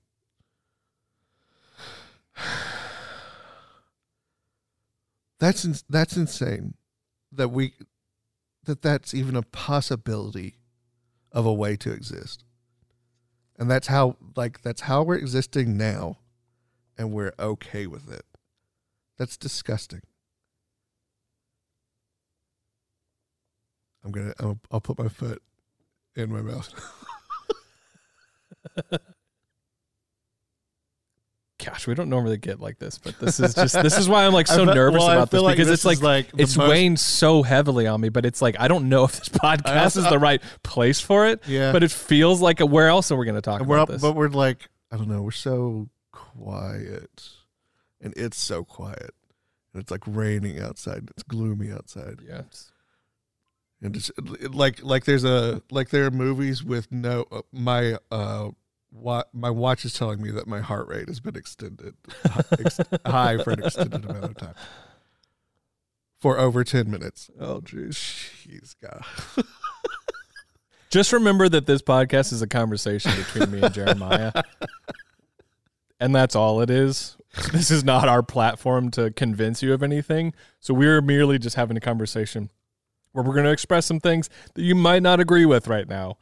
That's in, that's insane that we that that's even a possibility of a way to exist, and that's how like that's how we're existing now, and we're okay with it. That's disgusting. I'm gonna I'll, I'll put my foot in my mouth. Gosh, we don't normally get like this, but this is just this is why I'm like so bet, nervous well, about this like because this it's like, like it's most... weighing so heavily on me, but it's like I don't know if this podcast also, is the right place for it. Yeah. But it feels like a, where else are we gonna talk and about we're, this? But we're like, I don't know, we're so quiet. And it's so quiet. And it's like raining outside. And it's gloomy outside. Yes. And it's it, like like there's a like there are movies with no uh, my uh Wa- my watch is telling me that my heart rate has been extended ex- high for an extended amount of time for over ten minutes. Oh, geez. Jeez, God. Just remember that this podcast is a conversation between me and Jeremiah, and that's all it is. This is not our platform to convince you of anything. So we're merely just having a conversation where we're going to express some things that you might not agree with right now.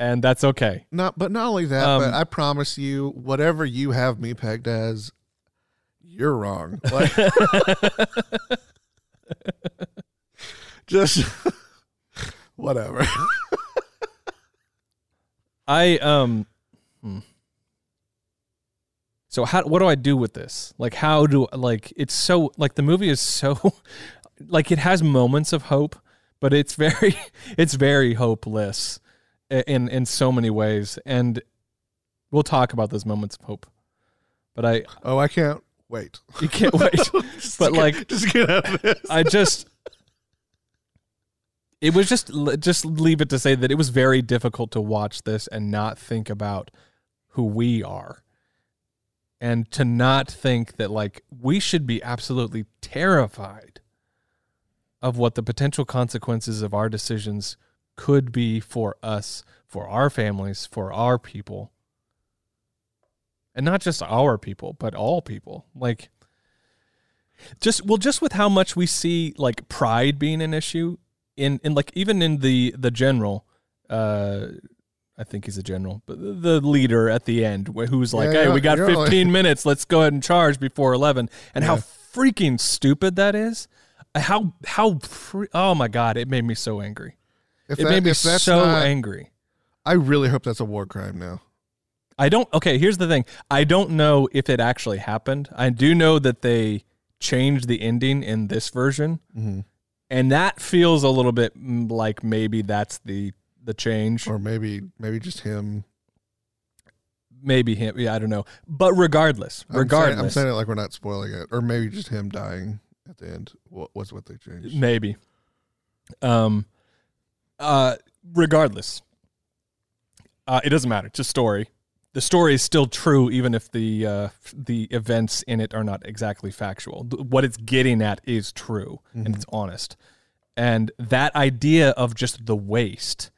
And that's okay. Not, but not only that, um, but I promise you, whatever you have me pegged as, you're wrong. Like, just whatever. I um. Hmm. So how? What do I do with this? Like, how do like? It's so like the movie is so like it has moments of hope, but it's very it's very hopeless. In, in so many ways, and we'll talk about those moments of hope. But I oh, I can't wait. You can't wait. But like, get, just get out of this. I just it was just just leave it to say that it was very difficult to watch this and not think about who we are, and to not think that like we should be absolutely terrified of what the potential consequences of our decisions could be for us, for our families, for our people. And not just our people, but all people. Like, just, well, just with how much we see, like, pride being an issue, in, in like, even in the, the general, uh, I think he's a general, but the leader at the end, who's like, yeah, hey, we got fifteen like... minutes, let's go ahead and charge before eleven. And yeah. How freaking stupid that is. How, how, fre- oh my God, it made me so angry. If it that, made me so not, angry. I really hope that's a war crime now. I don't, okay, here's the thing. I don't know if it actually happened. I do know that they changed the ending in this version. Mm-hmm. And that feels a little bit like maybe that's the, the change. Or maybe, maybe just him. Maybe him. Yeah, I don't know. But regardless, I'm regardless. Saying, I'm saying it like we're not spoiling it. Or maybe just him dying at the end was what they changed. Maybe. Um, uh, regardless, uh, it doesn't matter. It's a story. The story is still true, even if the uh, the events in it are not exactly factual. What it's getting at is true, mm-hmm. and it's honest. And that idea of just the waste,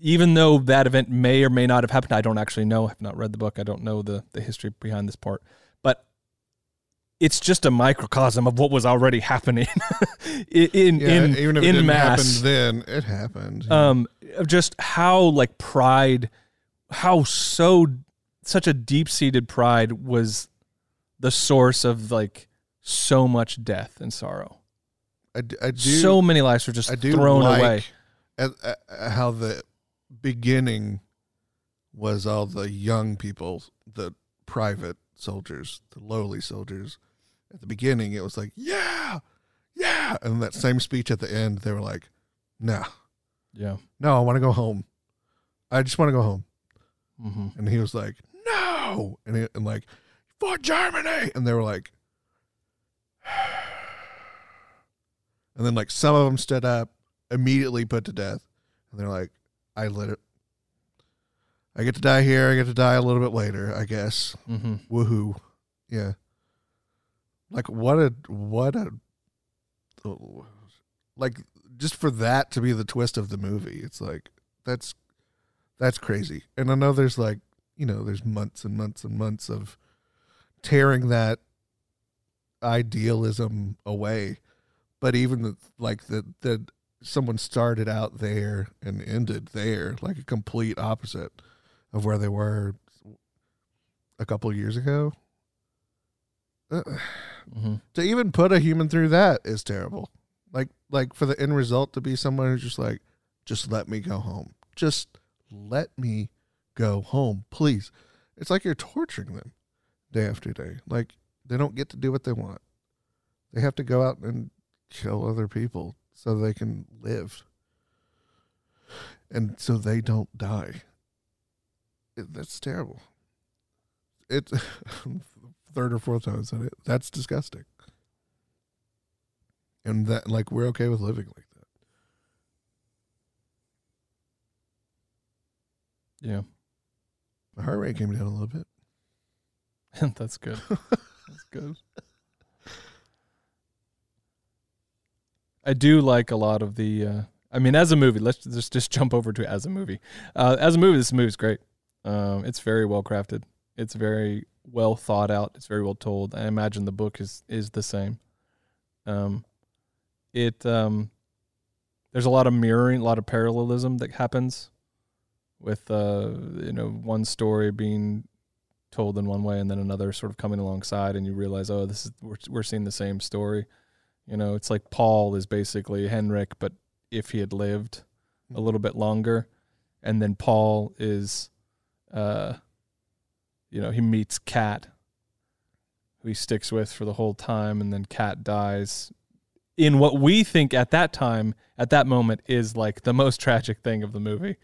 even though that event may or may not have happened, I don't actually know. I have not read the book. I don't know the, the history behind this part. But it's just a microcosm of what was already happening in yeah, in even if in it didn't mass. Happen then it happened. Yeah. Um, just how like pride, how so. Such a deep-seated pride was the source of like so much death and sorrow. I, I do, so many lives were just I do thrown like away. At, at how the beginning was all the young people, the private soldiers, the lowly soldiers. At the beginning, it was like, yeah, yeah. And that same speech at the end, they were like, nah. Yeah. No, I want to go home. I just want to go home. Mm-hmm. And he was like, no, and, it, and like for Germany, and they were like, and then like some of them stood up, immediately put to death, and they're like, I let it. I get to die here. I get to die a little bit later, I guess. Mm-hmm. Woohoo! Yeah. Like what a what a, oh, like just for that to be the twist of the movie, it's like that's that's crazy. And I know there's like. You know, there's months and months and months of tearing that idealism away. But even the, like the, the someone started out there and ended there, like a complete opposite of where they were a couple of years ago. Uh, mm-hmm. To even put a human through that is terrible. Like, like for the end result to be someone who's just like, just let me go home. Just let me go home, please. It's like you're torturing them day after day. Like they don't get to do what they want. They have to go out and kill other people so they can live. And so they don't die. It, that's terrible. It's third or fourth time I said it. That's disgusting. And that like we're okay with living like that. Yeah. My heart rate came down a little bit. That's good. That's good. I do like a lot of the, uh, I mean, as a movie, let's just, just jump over to it as a movie. Uh, as a movie, this movie's great. Um, it's very well crafted. It's very well thought out. It's very well told. I imagine the book is, is the same. Um, it, um, there's a lot of mirroring, a lot of parallelism that happens. With uh, you know, one story being told in one way, and then another sort of coming alongside, and you realize, oh, this is we're we're seeing the same story. You know, it's like Paul is basically Henrik, but if he had lived a little bit longer, and then Paul is, uh, you know, he meets Kat, who he sticks with for the whole time, and then Kat dies. In what we think at that time, at that moment, is like the most tragic thing of the movie.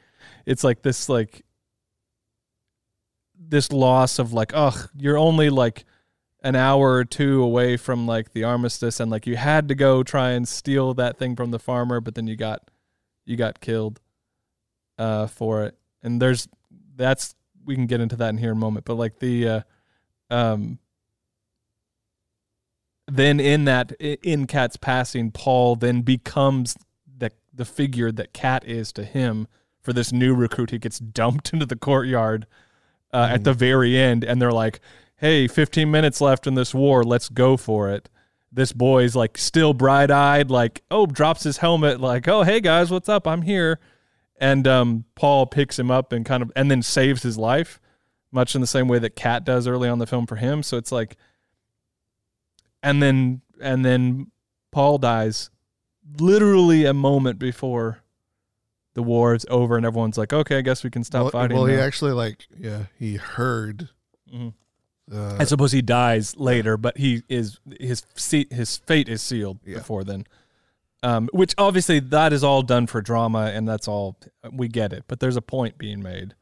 It's like this, like this loss of like, oh, you're only like an hour or two away from like the armistice, and like you had to go try and steal that thing from the farmer, but then you got you got killed uh, for it. And there's that's we can get into that in here in a moment, but like the uh, um, then in that in Kat's passing, Paul then becomes the the figure that Kat is to him. For this new recruit, he gets dumped into the courtyard uh, mm. at the very end, and they're like, hey, fifteen minutes left in this war, let's go for it. This boy's like still bright-eyed, like, oh, drops his helmet, like, oh, hey, guys, what's up? I'm here. And um, Paul picks him up and kind of, and then saves his life, much in the same way that Kat does early on the film for him. So it's like, and then, and then Paul dies literally a moment before the war is over and everyone's like, okay, I guess we can stop well, fighting. Well, now. He actually like, yeah, he heard. Mm-hmm. Uh, I suppose he dies later, but he is his his fate is sealed yeah. before then. Um, which obviously that is all done for drama, and that's all we get it. But there's a point being made,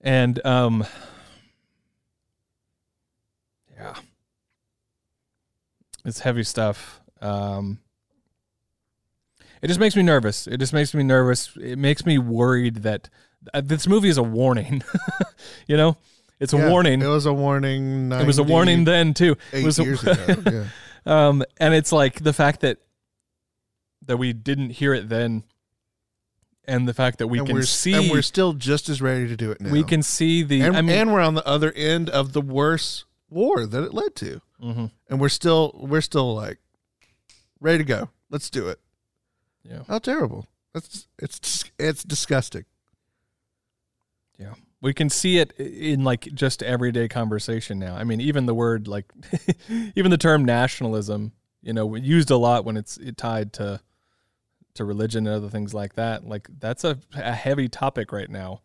and um, yeah, it's heavy stuff. Um, it just makes me nervous. It just makes me nervous. It makes me worried that uh, this movie is a warning, you know. It's a yeah, warning. It was a warning. ninety, it was a warning then too. Eight it was years a, ago. Yeah. Um, and it's like the fact that that we didn't hear it then, and the fact that we and can we're, see, and we're still just as ready to do it now. We can see the, and, I mean, and we're on the other end of the worst war that it led to, mm-hmm. and we're still we're still like ready to go. Let's do it. Yeah. How terrible! That's it's it's disgusting. Yeah. We can see it in like just everyday conversation now. I mean, even the word like, even the term nationalism, you know, used a lot when it's it tied to, to religion and other things like that. Like that's a, a heavy topic right now,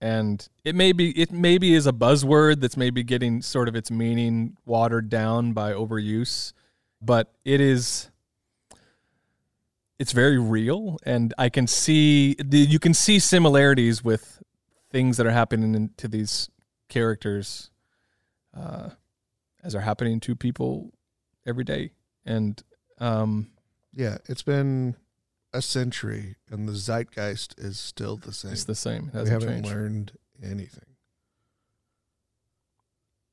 and it may be it maybe is a buzzword that's maybe getting sort of its meaning watered down by overuse, but it is. It's very real, and I can see the, you can see similarities with. Things that are happening to these characters uh, as are happening to people every day. And um, yeah, it's been a century and the zeitgeist is still the same. It's the same. It hasn't we haven't changed. learned anything.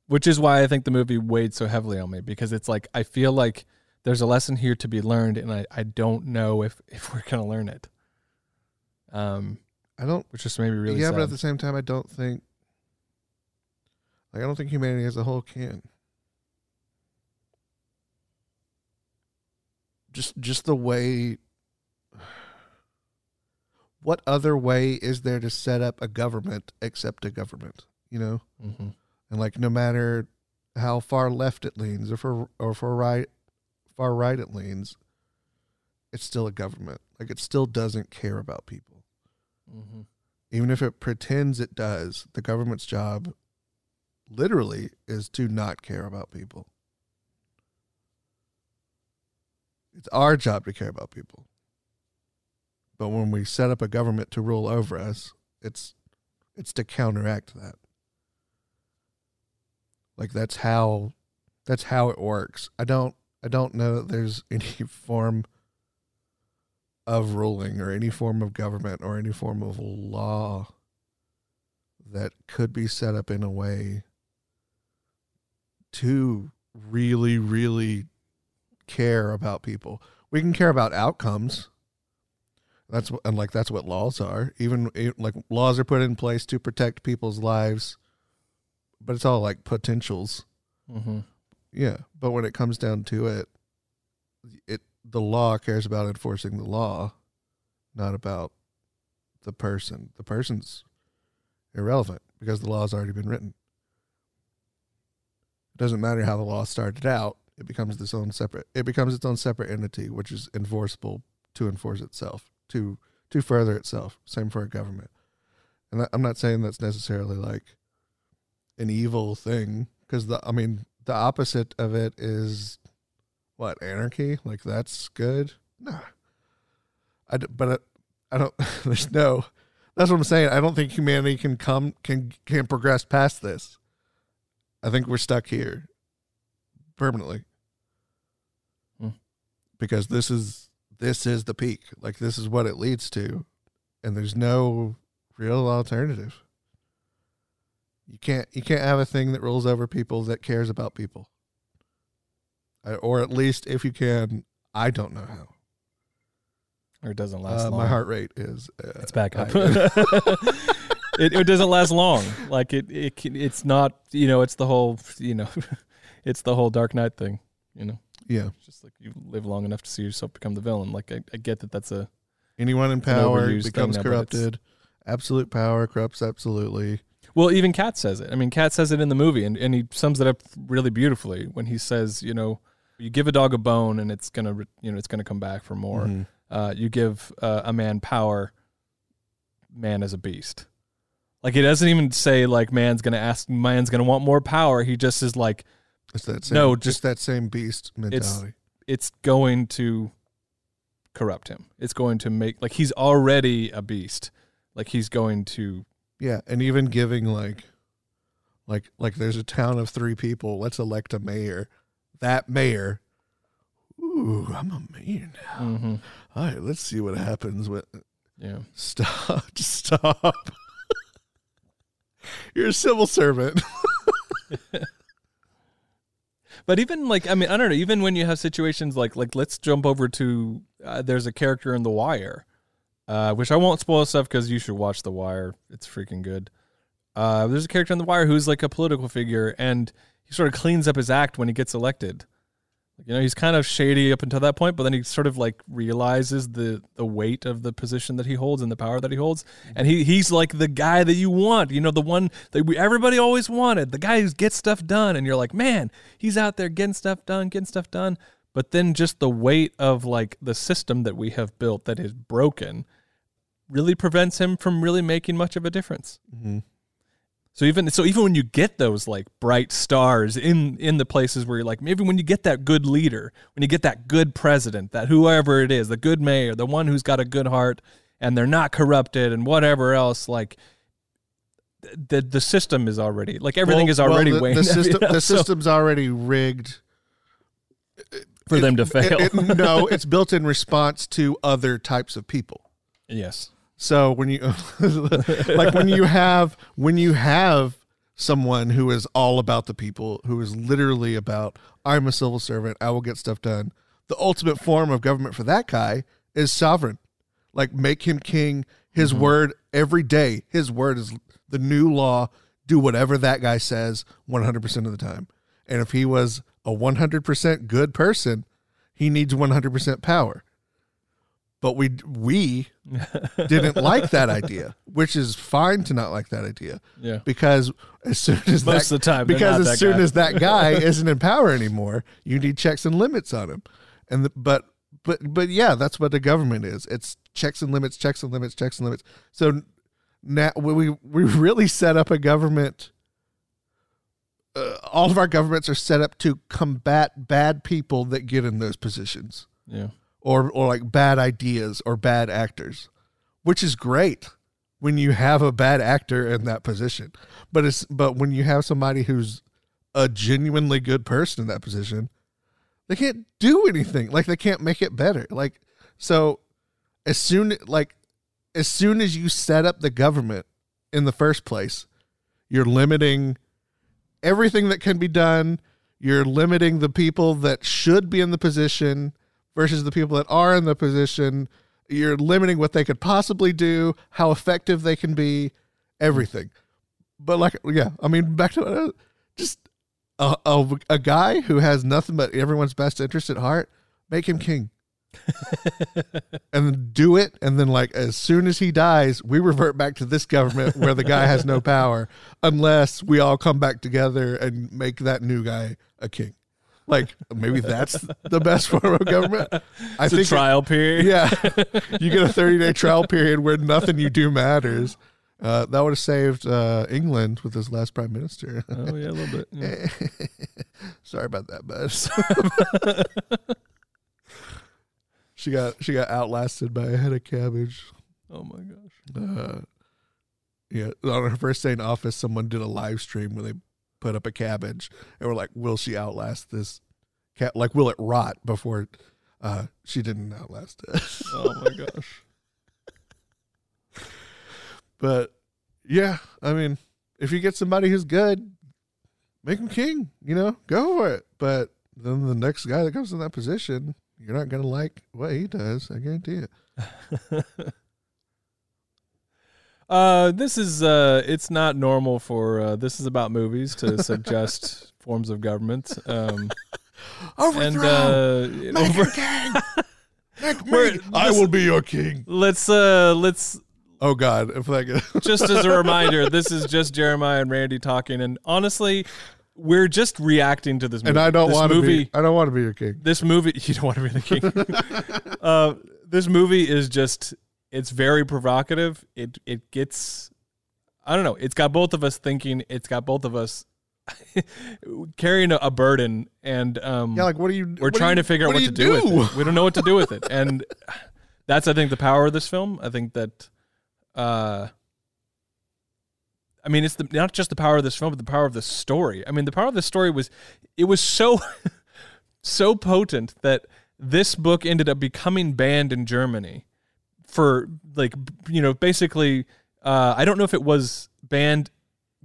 Which is why I think the movie weighed so heavily on me, because it's like, I feel like there's a lesson here to be learned, and I, I don't know if, if we're going to learn it. Um, I don't, which just made me really yeah, sad. But at the same time, I don't think, like, I don't think humanity as a whole can. Just, just the way. What other way is there to set up a government except a government? You know, mm-hmm. and like no matter how far left it leans, or for or for right, far right it leans, it's still a government. Like it still doesn't care about people. Mm-hmm. Even if it pretends it does, the government's job literally is to not care about people. It's our job to care about people. But when we set up a government to rule over us, it's it's to counteract that. Like that's how that's how it works. I don't I don't know that there's any form of ruling or any form of government or any form of law that could be set up in a way to really, really care about people. We can care about outcomes. That's what, and like, that's what laws are. Even like laws are put in place to protect people's lives, but it's all like potentials. Mm-hmm. Yeah. But when it comes down to it, it, the law cares about enforcing the law, not about the person. The person's irrelevant because the law has already been written. It doesn't matter how the law started out. It becomes its own separate. It becomes its own separate entity, which is enforceable to enforce itself, to to further itself. Same for a government. And I'm not saying that's necessarily like an evil thing, because the I mean the opposite of it is. What, anarchy? Like, that's good? Nah. I, but I, I don't, there's no, that's what I'm saying. I don't think humanity can come, can, can progress past this. I think we're stuck here permanently. Hmm. Because this is, this is the peak. Like, this is what it leads to. And there's no real alternative. You can't, you can't have a thing that rules over people that cares about people. Or at least, if you can, I don't know how. Or it doesn't last uh, long. My heart rate is... Uh, it's back up. it, it doesn't last long. Like, it, it, it's not, you know, it's the whole, you know, it's the whole Dark Knight thing, you know? Yeah. It's just like, you live long enough to see yourself become the villain. Like, I, I get that that's a... Anyone in power becomes corrupted. Absolute power corrupts absolutely. Well, even Kat says it. I mean, Kat says it in the movie, and, and he sums it up really beautifully when he says, you know, you give a dog a bone and it's going to, you know, it's going to come back for more. Mm-hmm. uh, you give uh, a man power, man is a beast. Like, it doesn't even say like man's gonna ask, man's gonna want more power. He just is like, it's that same, no, just that same beast mentality. It's, it's going to corrupt him. It's going to make, like, he's already a beast. Like, he's going to, yeah. And even giving like, like, like there's a town of three people. Let's elect a mayor. That mayor. Ooh, I'm a mayor now. Mm-hmm. All right, let's see what happens with. Yeah. Stop! Stop! You're a civil servant. But even like, I mean, I don't know. Even when you have situations like, like let's jump over to uh, there's a character in The Wire, uh, which I won't spoil stuff because you should watch The Wire. It's freaking good. Uh, there's a character in The Wire who's like a political figure, and he sort of cleans up his act when he gets elected. You know, he's kind of shady up until that point, but then he sort of like realizes the, the weight of the position that he holds and the power that he holds. And he, he's like the guy that you want, you know, the one that we, everybody always wanted, the guy who gets stuff done. And you're like, man, he's out there getting stuff done, getting stuff done. But then just the weight of like the system that we have built that is broken really prevents him from really making much of a difference. Mm-hmm. So even so, even when you get those like bright stars in in the places where you're like, maybe when you get that good leader, when you get that good president, that whoever it is, the good mayor, the one who's got a good heart and they're not corrupted and whatever else, like the the system is already like everything well, is already well, the, weighing. The, system, you know, the so. system's already rigged for it, them to fail. It, it, no, it's built in response to other types of people. Yes. So when you, like when you have, when you have someone who is all about the people, who is literally about, I'm a civil servant, I will get stuff done. The ultimate form of government for that guy is sovereign. Like, make him king, his mm-hmm. word every day. His word is the new law. Do whatever that guy says one hundred percent of the time. And if he was a one hundred percent good person, he needs one hundred percent power. But we we didn't like that idea, which is fine to not like that idea. Yeah. Because as soon as most that, of the time, because as that soon guy. as that guy isn't in power anymore, you need checks and limits on him. And the, but but but yeah, that's what the government is. It's checks and limits, checks and limits, checks and limits. So now we we really set up a government. Uh, all of our governments are set up to combat bad people that get in those positions. Yeah. Or, or like bad ideas or bad actors, which is great when you have a bad actor in that position. But it's but when you have somebody who's a genuinely good person in that position, they can't do anything. Like, they can't make it better. Like, so as soon like as soon as you set up the government in the first place, you're limiting everything that can be done. You're limiting the people that should be in the position versus the people that are in the position. You're limiting what they could possibly do, how effective they can be, everything. But like, yeah, I mean, back to just a, a, a guy who has nothing but everyone's best interest at heart, make him king. And do it. And then like, as soon as he dies, we revert back to this government where the guy has no power, unless we all come back together and make that new guy a king. Like, maybe that's the best form of government. I it's think a trial it, period. Yeah. You get a thirty-day trial period where nothing you do matters. Uh, that would have saved uh, England with his last prime minister. Oh, yeah, a little bit. Yeah. Sorry about that, bud. she got she got outlasted by a head of cabbage. Oh, my gosh. Uh, yeah, on her first day in office, someone did a live stream where they put up a cabbage and we're like, will she outlast this cat? Like, will it rot before uh, she didn't outlast it? Oh my gosh. But yeah, I mean, if you get somebody who's good, make him king, you know, go for it. But then the next guy that comes in that position, you're not going to like what he does. I guarantee it. Uh, this is, uh, it's not normal for, uh, this is about movies to suggest forms of government. Um, and, uh, you know, over- Wait, I will be your king. Let's, uh, let's, oh God, if I get- just as a reminder, this is just Jeremiah and Randy talking. And honestly, we're just reacting to this movie. And I don't want to be, I don't want to be your king. This movie, you don't want to be the king. uh, this movie is just, it's very provocative. It it gets, I don't know, it's got both of us thinking. It's got both of us carrying a, a burden, and um, yeah, like what are you? We're trying you, to figure out what, what to do? do with it. We don't know what to do with it, and that's I think the power of this film. I think that, uh, I mean, it's the, not just the power of this film, but the power of the story. I mean, the power of the story was it was so so potent that this book ended up becoming banned in Germany for, like, you know, basically. Uh, I don't know if it was banned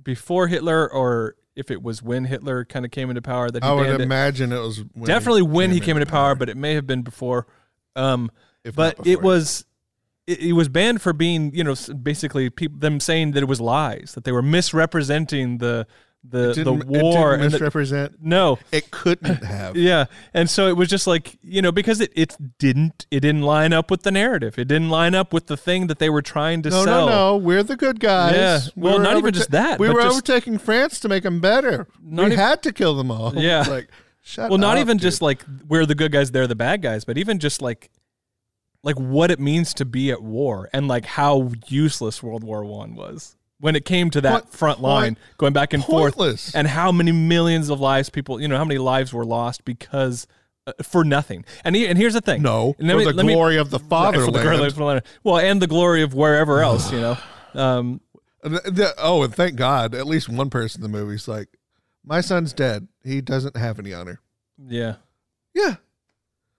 before Hitler or if it was when Hitler kind of came into power. That he I would imagine it, it was when definitely he when came he came into power, power, but it may have been before. Um, if but before, it yeah. was it, it was banned for being, you know, basically people, them saying that it was lies, that they were misrepresenting the the the war. It didn't misrepresent. And that, no, it couldn't have. Yeah, and so it was just like, you know, because it it didn't it didn't line up with the narrative. It didn't line up with the thing that they were trying to no, sell. No, no, no, we're the good guys. Yeah. We well, not even just that. We were just, overtaking France to make them better. We even, had to kill them all. Yeah, like shut. Well, up, not even dude. just like we're the good guys, they're the bad guys, but even just like like what it means to be at war and like how useless World War One was. When it came to that what, front line, point, going back and pointless. forth, and how many millions of lives people, you know, how many lives were lost because, uh, for nothing. And he, and here's the thing. No, and for me, the glory me, of the fatherland. For the glory, well, and the glory of wherever else, you know. Um, the, the, oh, and thank God, at least one person in the movie's like, my son's dead. He doesn't have any honor. Yeah. Yeah.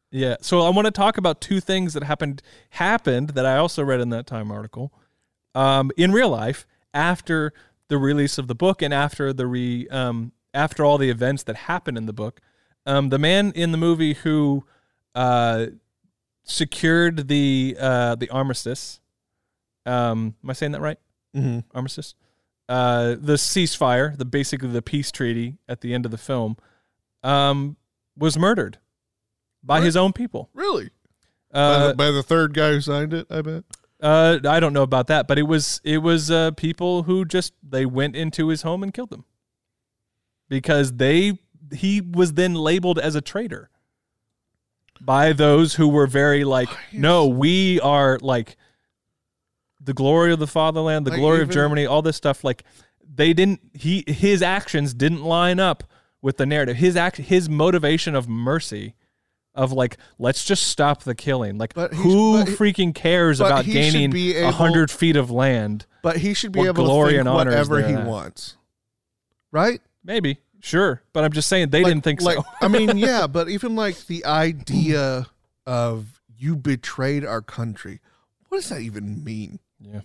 Yeah. So I want to talk about two things that happened, happened that I also read in that Time article, um, in real life, after the release of the book and after the re, um, after all the events that happened in the book. Um, the man in the movie who uh, secured the uh, the armistice, um, am I saying that right? Mm-hmm. Armistice, uh, the ceasefire, the basically the peace treaty at the end of the film, um, was murdered by really? his own people. Really? Uh, by, the, by the third guy who signed it, I bet. Uh, I don't know about that, but it was it was uh, people who just they went into his home and killed him because they he was then labeled as a traitor by those who were very like, no, we are like the glory of the fatherland, the like glory even, of Germany, all this stuff. Like they didn't he his actions didn't line up with the narrative. His act his motivation of mercy. Of like, let's just stop the killing. Like, who freaking cares about gaining a hundred feet of land? But he should be able to think whatever he wants, right? Maybe, sure. But I'm just saying they didn't think so. I mean, yeah, but even like the idea of you betrayed our country. What does that even mean? Yeah,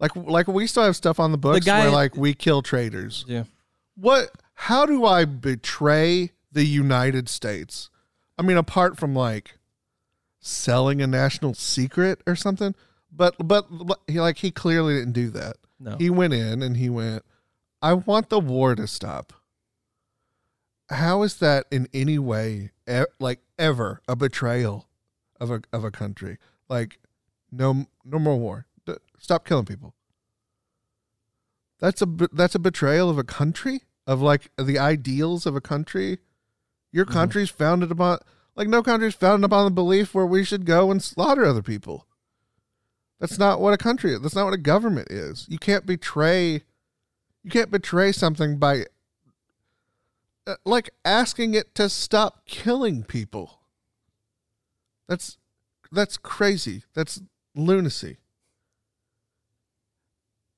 like like we still have stuff on the books where like we kill traitors. Yeah. What? How do I betray the United States? I mean, apart from like selling a national secret or something, but but he like he clearly didn't do that. No, he went in and he went, I want the war to stop. How is that in any way e- like ever a betrayal of a of a country? Like, no no more war. D- stop killing people. That's a that's a betrayal of a country, of like the ideals of a country. Your country's founded upon, like no country's founded upon the belief where we should go and slaughter other people. That's not what a country is. That's not what a government is. You can't betray, you can't betray something by uh, like asking it to stop killing people. That's, that's crazy. That's lunacy.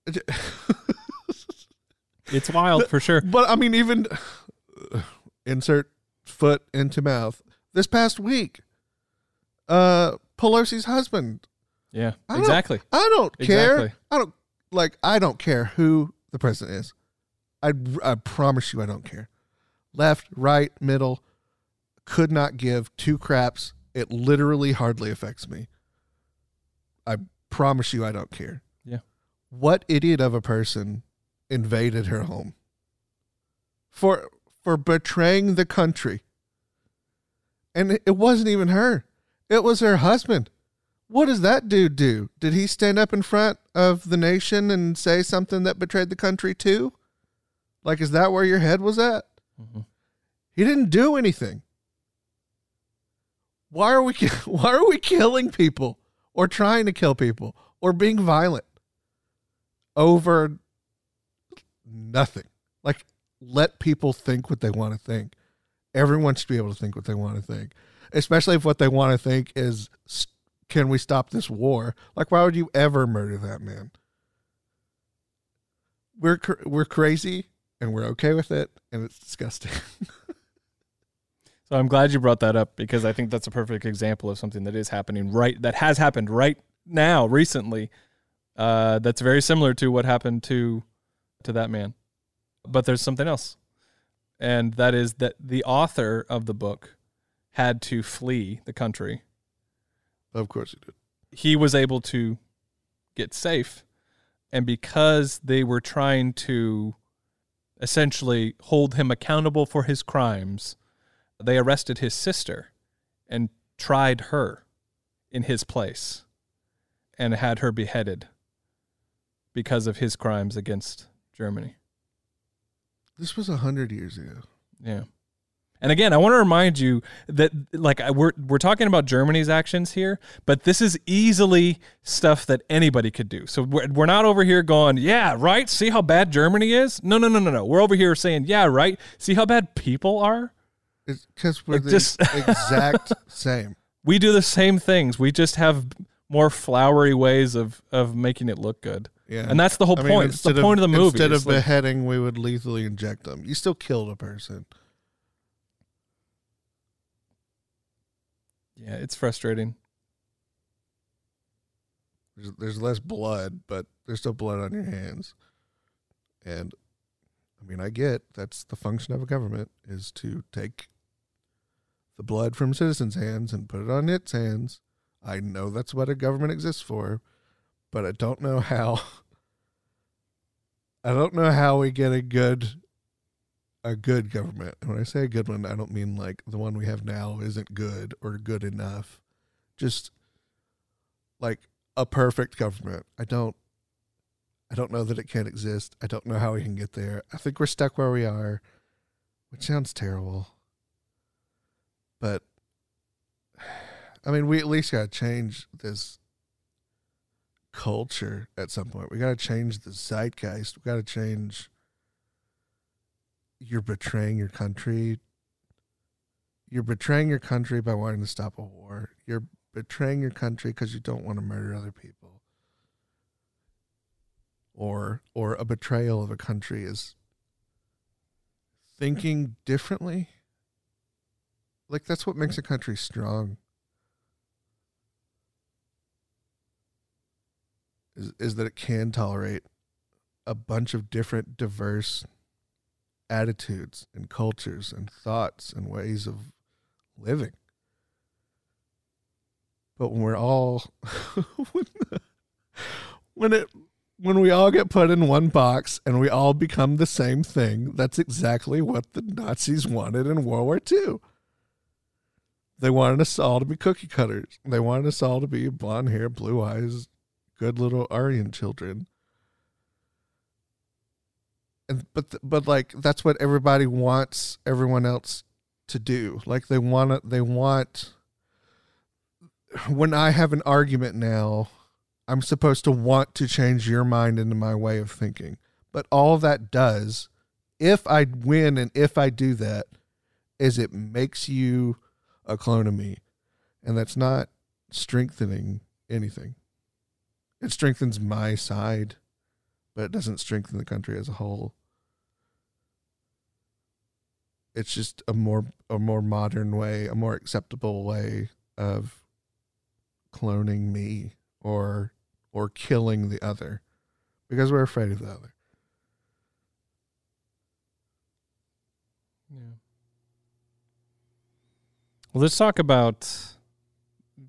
It's wild, but, for sure. But I mean, even uh, insert foot into mouth. This past week, uh, Pelosi's husband. Yeah, I exactly. I don't care. Exactly. I don't like. I don't care who the president is. I I promise you, I don't care. Left, right, middle, could not give two craps. It literally hardly affects me. I promise you, I don't care. Yeah. What idiot of a person invaded her home? For. For betraying the country. And it wasn't even her. It was her husband. What does that dude do? Did he stand up in front of the nation and say something that betrayed the country too? Like, is that where your head was at? Mm-hmm. He didn't do anything. Why are we why are we killing people or trying to kill people or being violent over nothing? Like, let people think what they want to think. Everyone should be able to think what they want to think, especially if what they want to think is, can we stop this war? Like, why would you ever murder that man? We're we're crazy, and we're okay with it, and it's disgusting. So I'm glad you brought that up, because I think that's a perfect example of something that is happening right, that has happened right now, recently, uh, that's very similar to what happened to to that man. But there's something else, and that is that the author of the book had to flee the country. Of course he did. He was able to get safe, and because they were trying to essentially hold him accountable for his crimes, they arrested his sister and tried her in his place and had her beheaded because of his crimes against Germany. This was a hundred years ago. Yeah. And again, I want to remind you that, like, I, we're we're talking about Germany's actions here, but this is easily stuff that anybody could do. So we're, we're not over here going, yeah, right? See how bad Germany is? No, no, no, no, no. We're over here saying, yeah, right? See how bad people are? It's because we're like the just exact same. We do the same things. We just have more flowery ways of, of making it look good. Yeah. And that's the whole I point. Mean, it's the point of, of the movie. Instead of like, beheading, we would lethally inject them. You still killed a person. Yeah, it's frustrating. There's, there's less blood, but there's still blood on your hands. And, I mean, I get that's the function of a government, is to take the blood from citizens' hands and put it on its hands. I know that's what a government exists for, but I don't know how. I don't know how we get a good... a good government. And when I say a good one, I don't mean like the one we have now isn't good or good enough. Just like a perfect government. I don't, I don't know that it can exist. I don't know how we can get there. I think we're stuck where we are, which sounds terrible. But I mean, we at least got to change this culture at some point. We got to change the zeitgeist. We got to change... You're betraying your country. You're betraying your country by wanting to stop a war. You're betraying your country because you don't want to murder other people. Or or a betrayal of a country is thinking differently. Like, that's what makes a country strong. Is, is that it can tolerate a bunch of different, diverse attitudes and cultures and thoughts and ways of living. But when we're all when, the, when it when we all get put in one box and we all become the same thing, that's exactly what the Nazis wanted in World War Two. They wanted us all to be cookie cutters. They wanted us all to be blonde hair, blue eyes, good little Aryan children. And, but, but like, that's what everybody wants everyone else to do. Like, they want, they want, when I have an argument now, I'm supposed to want to change your mind into my way of thinking. But all that does, if I win and if I do that, is it makes you a clone of me. And that's not strengthening anything. It strengthens my side, but it doesn't strengthen the country as a whole. It's just a more a more modern way, a more acceptable way of cloning me or or killing the other, because we're afraid of the other. Yeah. Well, let's talk about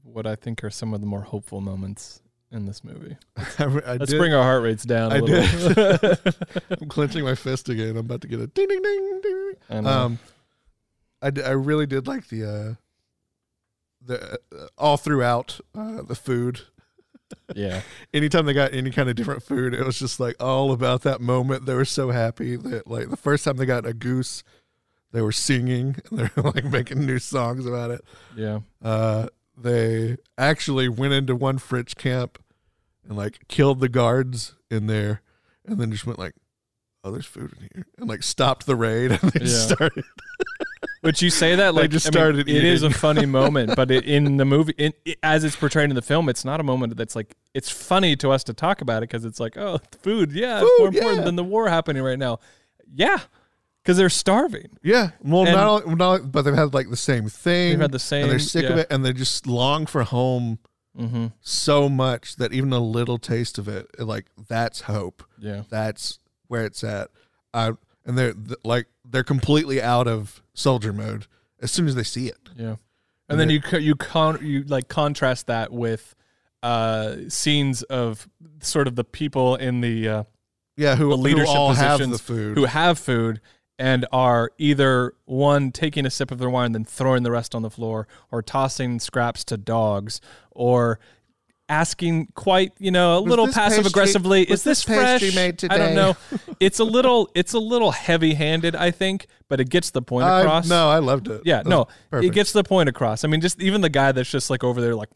what I think are some of the more hopeful moments in this movie. Let's, I, I let's did, bring our heart rates down a I little. I'm clenching my fist again. I'm about to get a ding, ding, ding, ding. I know. Um, I, d- I really did like the, uh, the uh, all throughout uh, the food. Yeah. Anytime they got any kind of different food, it was just like all about that moment. They were so happy that, like, the first time they got a goose, They were singing. They were like making new songs about it. Yeah. Uh, they actually went into one French camp and like killed the guards in there, and then just went like, "Oh, there's food in here," and like stopped the raid and they yeah. started. But you say that like just started I mean, it is a funny moment, but it, in the movie, in, it, as it's portrayed in the film, it's not a moment that's like, it's funny to us to talk about it because it's like, oh, food, yeah, food, it's more yeah. important than the war happening right now. Yeah, because they're starving. Yeah, well, and, not, only, not only, but they've had like the same thing. They've had the same, and they're sick yeah. of it, and they just long for home mm-hmm. so much that even a little taste of it, like that's hope. Yeah, that's where it's at. I. And they're th- like they're completely out of soldier mode as soon as they see it. Yeah, and, and then you co- you con- you like contrast that with uh, scenes of sort of the people in the uh, yeah who, the leadership who all positions have the food who have food and are either one taking a sip of their wine and then throwing the rest on the floor, or tossing scraps to dogs, or asking quite, you know, a was little passive aggressively, is this, this fresh? Made today? I don't know. It's a little, it's a little heavy handed, I think, but it gets the point uh, across. No, I loved it. Yeah, that no, it gets the point across. I mean, just even the guy that's just like over there, like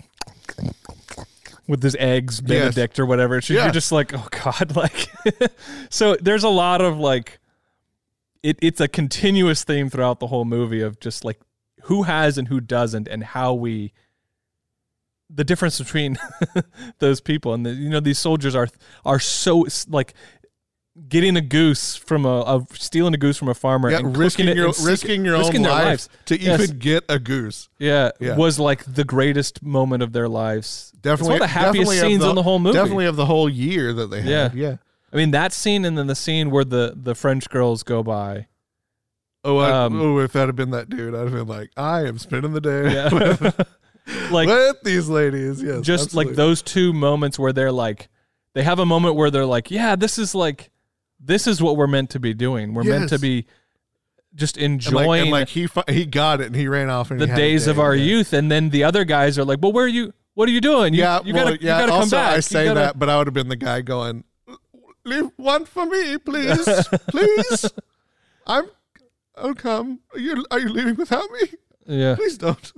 with his eggs, Benedict yes. or whatever. Just, yeah. You're just like, oh God, like, so there's a lot of like, it, it's a continuous theme throughout the whole movie of just like who has and who doesn't, and how we, the difference between those people and the, you know, these soldiers are, are so like getting a goose from a, of stealing a goose from a farmer yeah, and risking your, and risking your risking own lives to even yes. get a goose. Yeah, yeah. Was like the greatest moment of their lives. Definitely. It's one of the happiest scenes the, on the whole movie. Definitely of the whole year that they had. Yeah. yeah. I mean, that scene, and then the scene where the, the French girls go by. Oh, I, um, oh, if that had been that dude, I'd have been like, I am spending the day. Yeah. With- Like with these ladies, yes, just absolutely. Like those two moments where they're like, they have a moment where they're like, yeah, this is like, this is what we're meant to be doing. We're yes. meant to be just enjoying. And like, and like he he got it and he ran off. And the days day of our youth, and then the other guys are like, well, where are you? What are you doing? You, yeah, you gotta, well, yeah. You gotta come also, back. I say gotta, that, but I would have been the guy going, leave one for me, please, please. I'm, I'll come. Are you are you leaving without me? Yeah, please don't.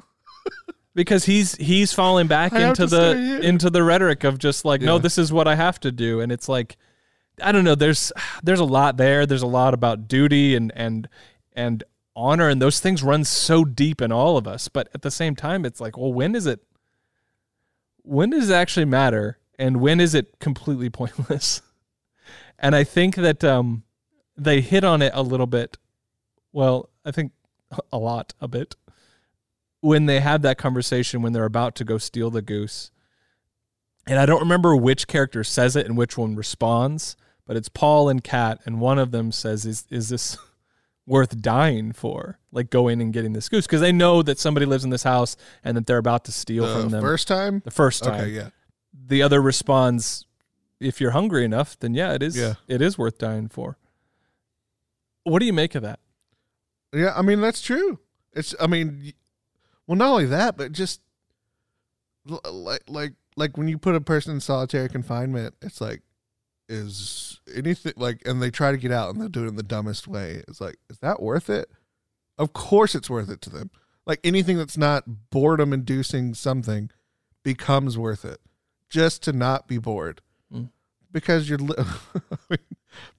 Because he's he's falling back I into the into the rhetoric of just like, yeah. no, this is what I have to do. And it's like, I don't know, there's there's a lot there. There's a lot about duty and and and honor, and those things run so deep in all of us. But at the same time, it's like, well, when is it when does it actually matter? And when is it completely pointless? And I think that um, they hit on it a little bit. Well, I think a lot, a bit. When they have that conversation, when they're about to go steal the goose, and I don't remember which character says it and which one responds, but it's Paul and Kat, and one of them says, is is this worth dying for? Like going and getting this goose? Because they know that somebody lives in this house and that they're about to steal the from them. The first time? The first time. Okay, yeah. The other responds, if you're hungry enough, then yeah, it is, yeah. it is worth dying for. What do you make of that? Yeah, I mean, that's true. It's, I mean... Y- Well, not only that, but just like like like when you put a person in solitary confinement, it's like, is anything like, and they try to get out and they'll do it in the dumbest way. It's like, is that worth it? Of course it's worth it to them. Like anything that's not boredom inducing something becomes worth it just to not be bored mm. because you're li-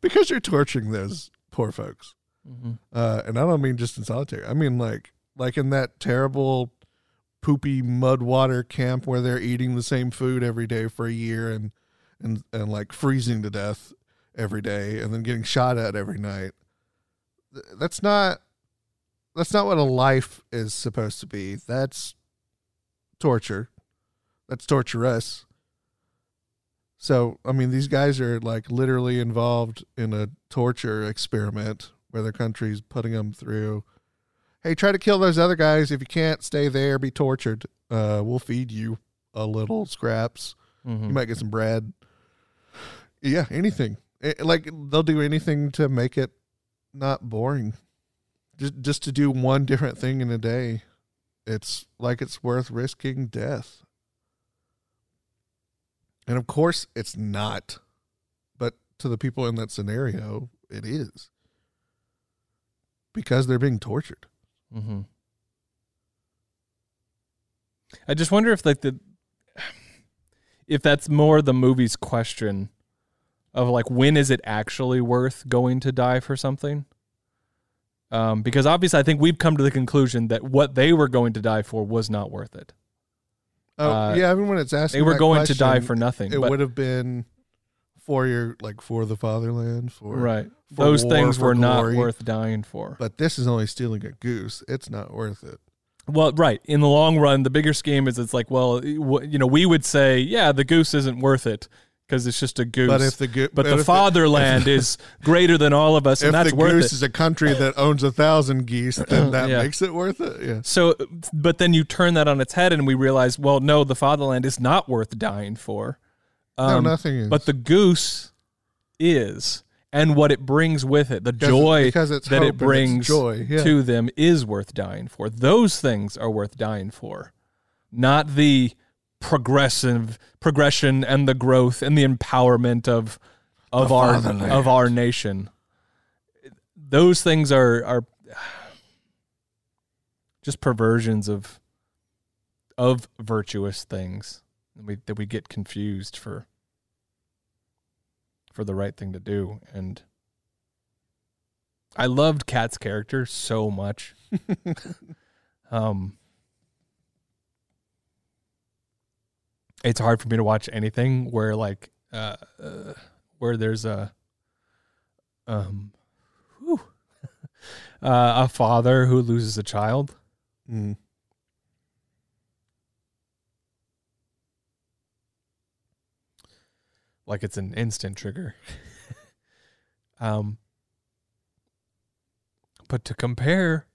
because you're torturing those poor folks. Mm-hmm. Uh, and I don't mean just in solitary. I mean like. Like in that terrible poopy mud water camp where they're eating the same food every day for a year and, and, and like freezing to death every day and then getting shot at every night. That's not, that's not what a life is supposed to be. That's torture. That's torturous. So, I mean, these guys are like literally involved in a torture experiment where their country's putting them through. Hey, try to kill those other guys. If you can't, stay there, be tortured. Uh, we'll feed you a little scraps. Mm-hmm. You might get some bread. Yeah, anything. It, like, they'll do anything to make it not boring. Just, just to do one different thing in a day. It's like it's worth risking death. And, of course, it's not. But to the people in that scenario, it is. because they're being tortured. Mm-hmm. I just wonder if like the, if that's more the movie's question of like, when is it actually worth going to die for something? Um, because obviously I think we've come to the conclusion that what they were going to die for was not worth it. Oh uh, yeah. I mean, when it's asked, they were going question, to die for nothing. It would have been for your, like for the fatherland, for right. For Those war, things were glory, not worth dying for, but this is only stealing a goose. It's not worth it. Well, right. In the long run, the bigger scheme is it's like, well, you know, we would say, yeah, the goose isn't worth it because it's just a goose. But if the go- but, but the fatherland the, is greater than all of us, and that's worth it. If the goose is a country that owns a thousand geese, then that yeah. makes it worth it. Yeah. So, but then you turn that on its head, and we realize, well, no, the fatherland is not worth dying for. Um, no, nothing is. But the goose is. And what it brings with it, the because joy because it's that it brings joy, yeah. to them is worth dying for. Those things are worth dying for, not the progressive progression and the growth and the empowerment of of the our fatherland. of our nation. Those things are are just perversions of of virtuous things that we that we get confused for. for the right thing to do. And I loved Kat's character so much. um, it's hard for me to watch anything where like, uh, uh where there's a, um, whew, uh, a father who loses a child. Mm. Like it's an instant trigger. um, but to compare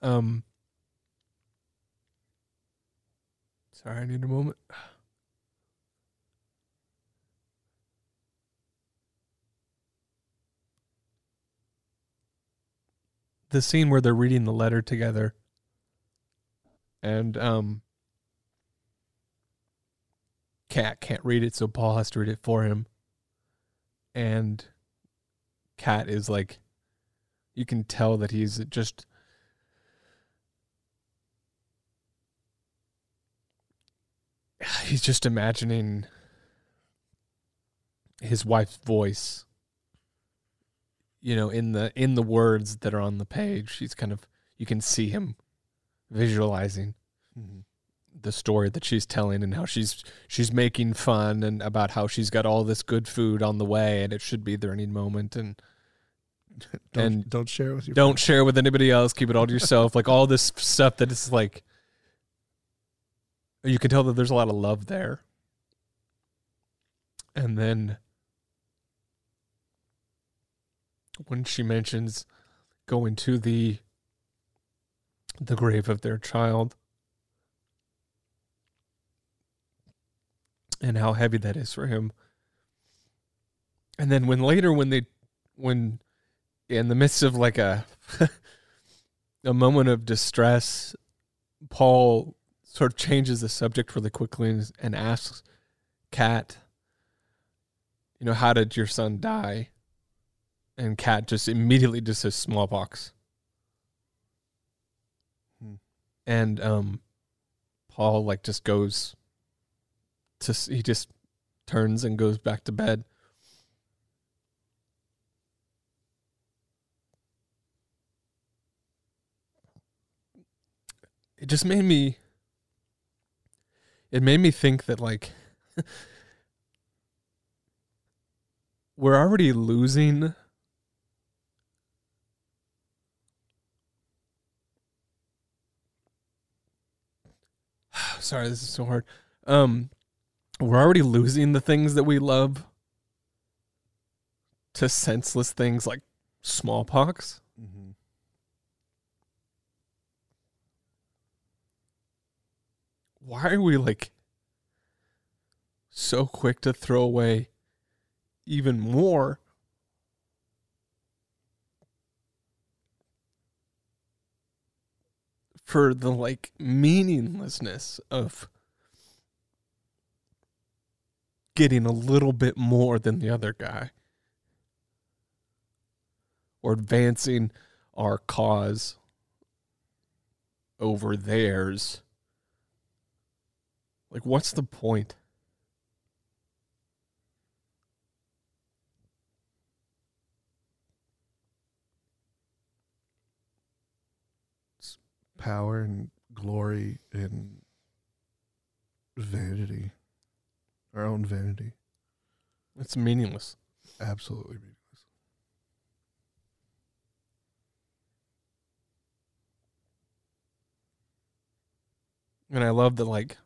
um, sorry, I need a moment. The scene where they're reading the letter together and um, Kat can't read it, so Paul has to read it for him. And Kat is like, you can tell that he's just he's just imagining his wife's voice, you know, in the in the words that are on the page. She's kind of, you can see him visualizing mm-hmm. the story that she's telling and how she's she's making fun and about how she's got all this good food on the way and it should be there any moment and don't, and don't share with your don't friends. share with anybody else, keep it all to yourself. Like all this stuff that is like, you can tell that there's a lot of love there. And then when she mentions going to the the grave of their child and how heavy that is for him. And then when later when they when in the midst of like a a moment of distress, Paul sort of changes the subject really quickly and, and asks Kat, you know, how did your son die? And Kat just immediately just says smallpox. Hmm. And um, Paul like just goes to, he just turns and goes back to bed. It just made me, it made me think that like, we're already losing Sorry, this is so hard. Um, we're already losing the things that we love to senseless things like smallpox. Mm-hmm. Why are we like so quick to throw away even more? for the like meaninglessness of getting a little bit more than the other guy or advancing our cause over theirs. Like, what's the point? It's power and glory and vanity. Our own vanity. It's meaningless. Absolutely meaningless. And I love that, like,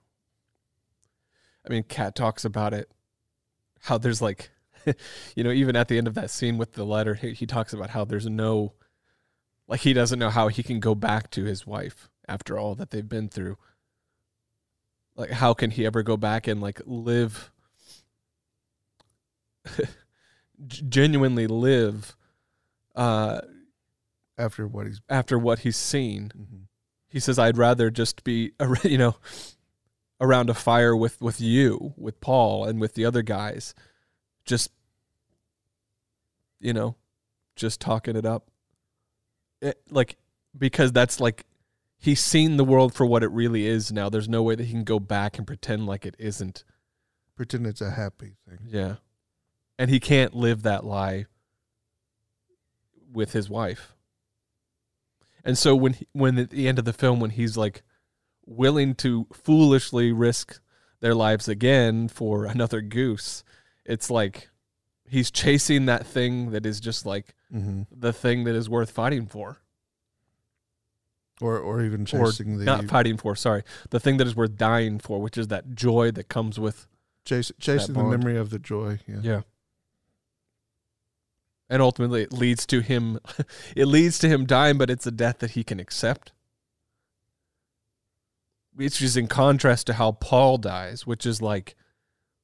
I mean, Kat talks about it, how there's like, you know, even at the end of that scene with the letter, he, he talks about how there's no, like, he doesn't know how he can go back to his wife after all that they've been through. Like, how can he ever go back and, like, live, genuinely live uh, after what he's after what he's seen. Mm-hmm. He says, I'd rather just be, you know, around a fire with, with you, with Paul, and with the other guys. Just, you know, just talking it up. It, like, because that's like, he's seen the world for what it really is now. There's no way that he can go back and pretend like it isn't. Pretend it's a happy thing. Yeah. And he can't live that lie with his wife. And so when he, when at the end of the film, when he's like willing to foolishly risk their lives again for another goose, it's like he's chasing that thing that is just like mm-hmm. the thing that is worth fighting for. Or or even chasing or the... Not fighting for, sorry. The thing that is worth dying for, which is that joy that comes with... Chase, chasing the memory of the joy. Yeah. Yeah. And ultimately, it leads to him. It leads to him dying, but it's a death that he can accept. Which is in contrast to how Paul dies, which is like,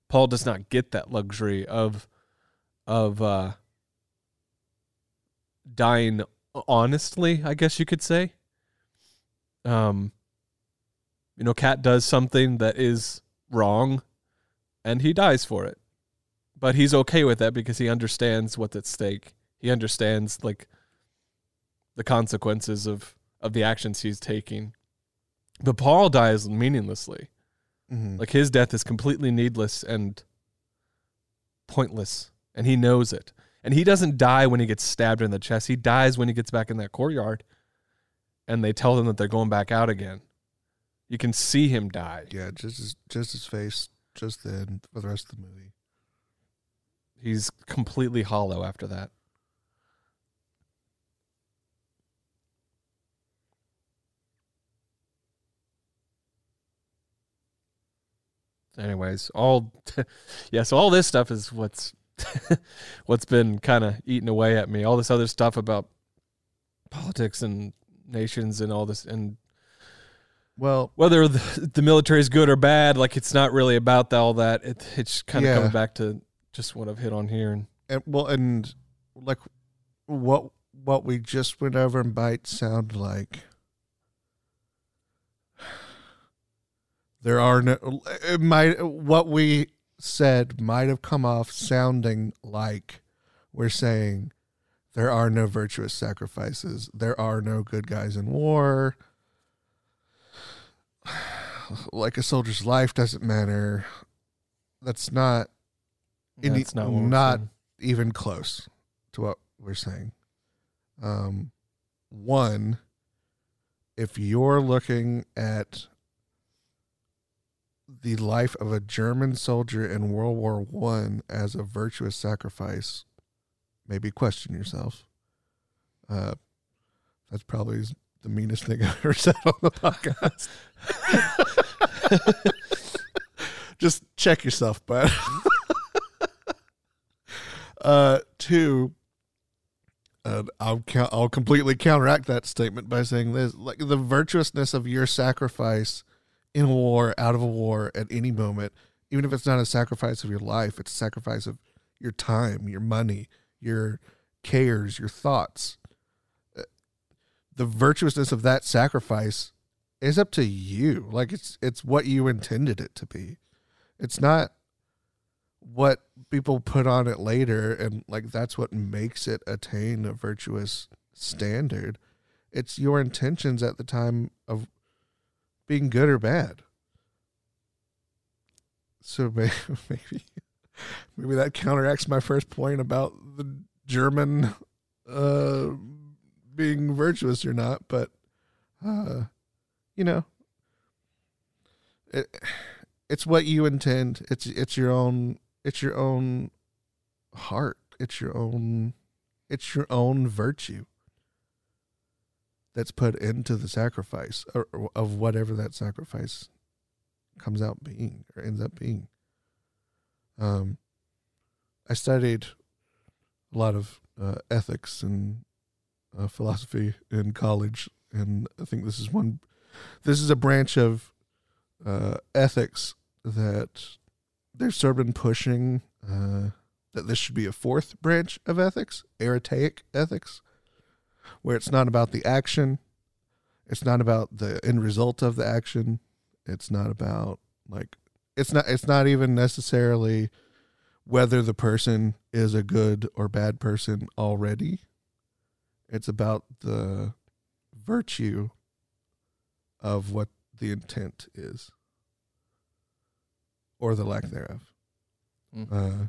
Paul does not get that luxury of, of uh, dying honestly. I guess you could say. Um. You know, Kat does something that is wrong, and he dies for it. But he's okay with that because he understands what's at stake. He understands like the consequences of, of the actions he's taking. But Paul dies meaninglessly. Mm-hmm. Like his death is completely needless and pointless. And he knows it. And he doesn't die when he gets stabbed in the chest. He dies when he gets back in that courtyard and they tell him that they're going back out again. You can see him die. Yeah, just his, just his face just then for the rest of the movie. He's completely hollow after that. Anyways, all yeah, so all this stuff is what's what's been kind of eating away at me. All this other stuff about politics and nations and all this, and well, whether the, the military is good or bad, like it's not really about all that. It, it's kind of yeah. coming back to. Just what I've hit on here, and, and well, and like what what we just went over might sound like there are no. It might what we said might have come off sounding like we're saying there are no virtuous sacrifices, there are no good guys in war, like a soldier's life doesn't matter. That's not. Yeah, it's not not even close to what we're saying. Um, one, if you're looking at the life of a German soldier in World War One as a virtuous sacrifice, maybe question yourself. Uh, that's probably the meanest thing I've ever said on the podcast. Just check yourself, bud. Uh, two, uh, I'll count, I'll completely counteract that statement by saying this: like the virtuousness of your sacrifice in a war, out of a war, at any moment, even if it's not a sacrifice of your life, it's a sacrifice of your time, your money, your cares, your thoughts. The virtuousness of that sacrifice is up to you. Like, it's it's what you intended it to be. It's not what people put on it later, and like that's what makes it attain a virtuous standard. It's your intentions at the time of being good or bad. So maybe maybe, maybe that counteracts my first point about the German uh, being virtuous or not, but uh, you know, it, it's what you intend. It's it's your own. It's your own heart. It's your own. It's your own virtue that's put into the sacrifice or, or of whatever that sacrifice comes out being or ends up being. Um, I studied a lot of uh, ethics and uh, philosophy in college, and I think this is one. This is a branch of uh, ethics that they've sort of been pushing uh, that this should be a fourth branch of ethics, Erataic ethics, where it's not about the action, it's not about the end result of the action, it's not about like it's not it's not even necessarily whether the person is a good or bad person already. It's about the virtue of what the intent is, or the lack thereof. Mm-hmm. uh,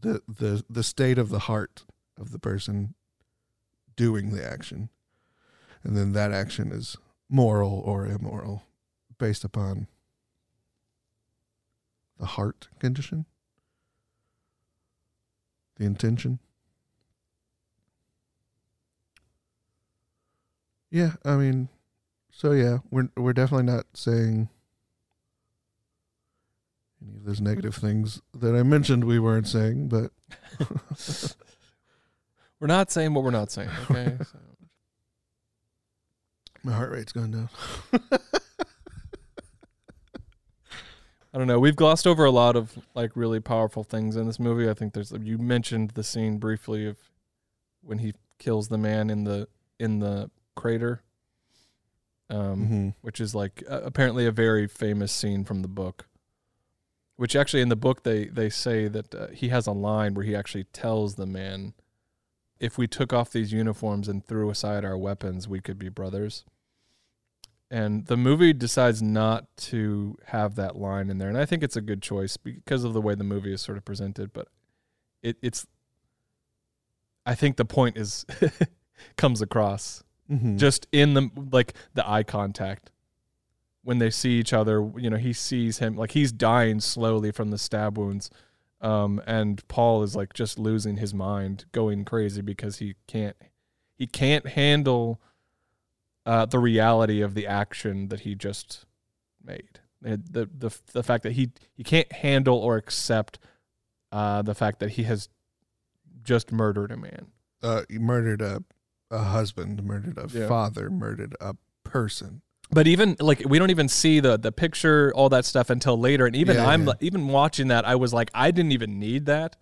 the the the state of the heart of the person doing the action, and then that action is moral or immoral based upon the heart condition, the intention. Yeah, I mean, so yeah, we're we're definitely not saying any of those negative things that I mentioned we weren't saying, but we're not saying what we're not saying. Okay, so. My heart rate's going down. I don't know. We've glossed over a lot of like really powerful things in this movie. I think there's you mentioned the scene briefly of when he kills the man in the in the crater, um, mm-hmm. which is like uh, apparently a very famous scene from the book. Which actually in the book they, they say that uh, he has a line where he actually tells the man, if we took off these uniforms and threw aside our weapons, we could be brothers. And the movie decides not to have that line in there. And I think it's a good choice because of the way the movie is sort of presented. But it, it's, I think the point is, comes across mm-hmm. just in the, like the eye contact. When they see each other, you know, he sees him, like he's dying slowly from the stab wounds. Um, and Paul is like just losing his mind, going crazy because he can't, he can't handle uh, the reality of the action that he just made. The, the, the fact that he, he can't handle or accept uh, the fact that he has just murdered a man. Uh, he murdered a, a husband, murdered a yeah. father, murdered a person. But even like we don't even see the the picture, all that stuff until later. And even yeah, I'm yeah. even watching that, I was like, I didn't even need that.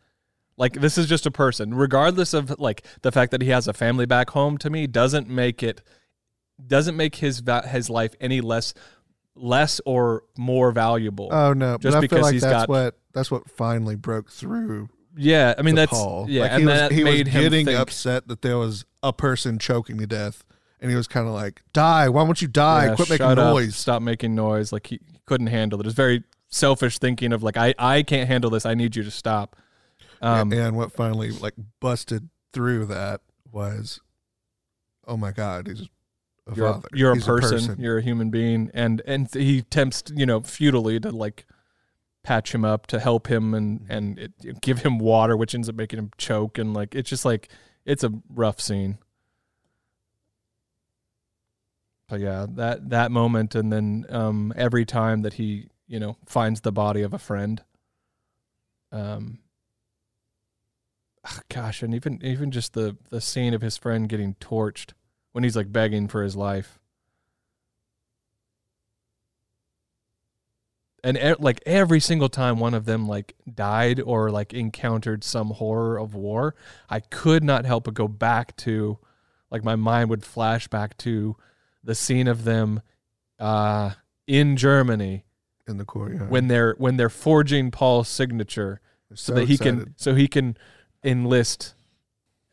Like this is just a person, regardless of like the fact that he has a family back home. To me, doesn't make it doesn't make his his life any less less or more valuable. Oh no, just but I because feel like he's that's got what that's what finally broke through. Yeah, I mean that's Paul. Yeah, like, and he was, that he made was him getting think, upset that there was a person choking to death. And he was kind of like, die. Why won't you die? Yeah, Quit making up. noise. Stop making noise. Like he couldn't handle it. It's very selfish thinking of like, I, I can't handle this. I need you to stop. Um, and, and what finally like busted through that was, oh my God, he's a you're father. A, you're he's a, person, a person. You're a human being. And, and he attempts, you know, futilely to like patch him up to help him and, mm-hmm. and it, give him water, which ends up making him choke. And like, it's just like, it's a rough scene. But yeah, that, that moment, and then um, every time that he, you know, finds the body of a friend, um, gosh, and even even just the the scene of his friend getting torched when he's like begging for his life, and e- like every single time one of them like died or like encountered some horror of war, I could not help but go back to, like my mind would flash back to. The scene of them uh, in Germany in the courtyard when they're when they're forging Paul's signature so, so that he excited. can so he can enlist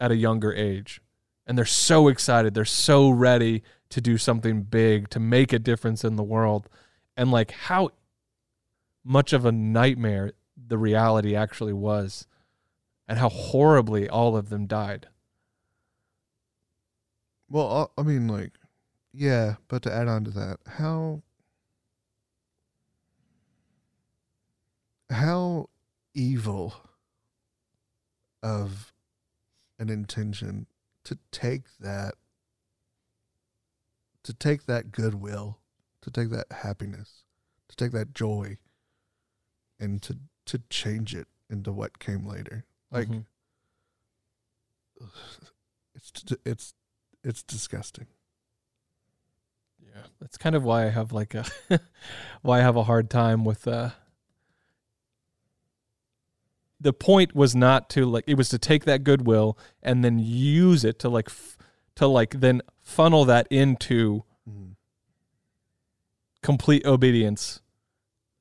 at a younger age. And they're so excited. They're so ready to do something big, to make a difference in the world. And like how much of a nightmare the reality actually was and how horribly all of them died. Well, I mean, like, yeah, but to add on to that, how how evil of an intention to take that, to take that goodwill, to take that happiness, to take that joy, and to to change it into what came later. Like, mm-hmm. it's it's. It's disgusting. Yeah, that's kind of why I have like a why I have a hard time with uh the point was not to like it was to take that goodwill and then use it to like f to like then funnel that into mm. complete obedience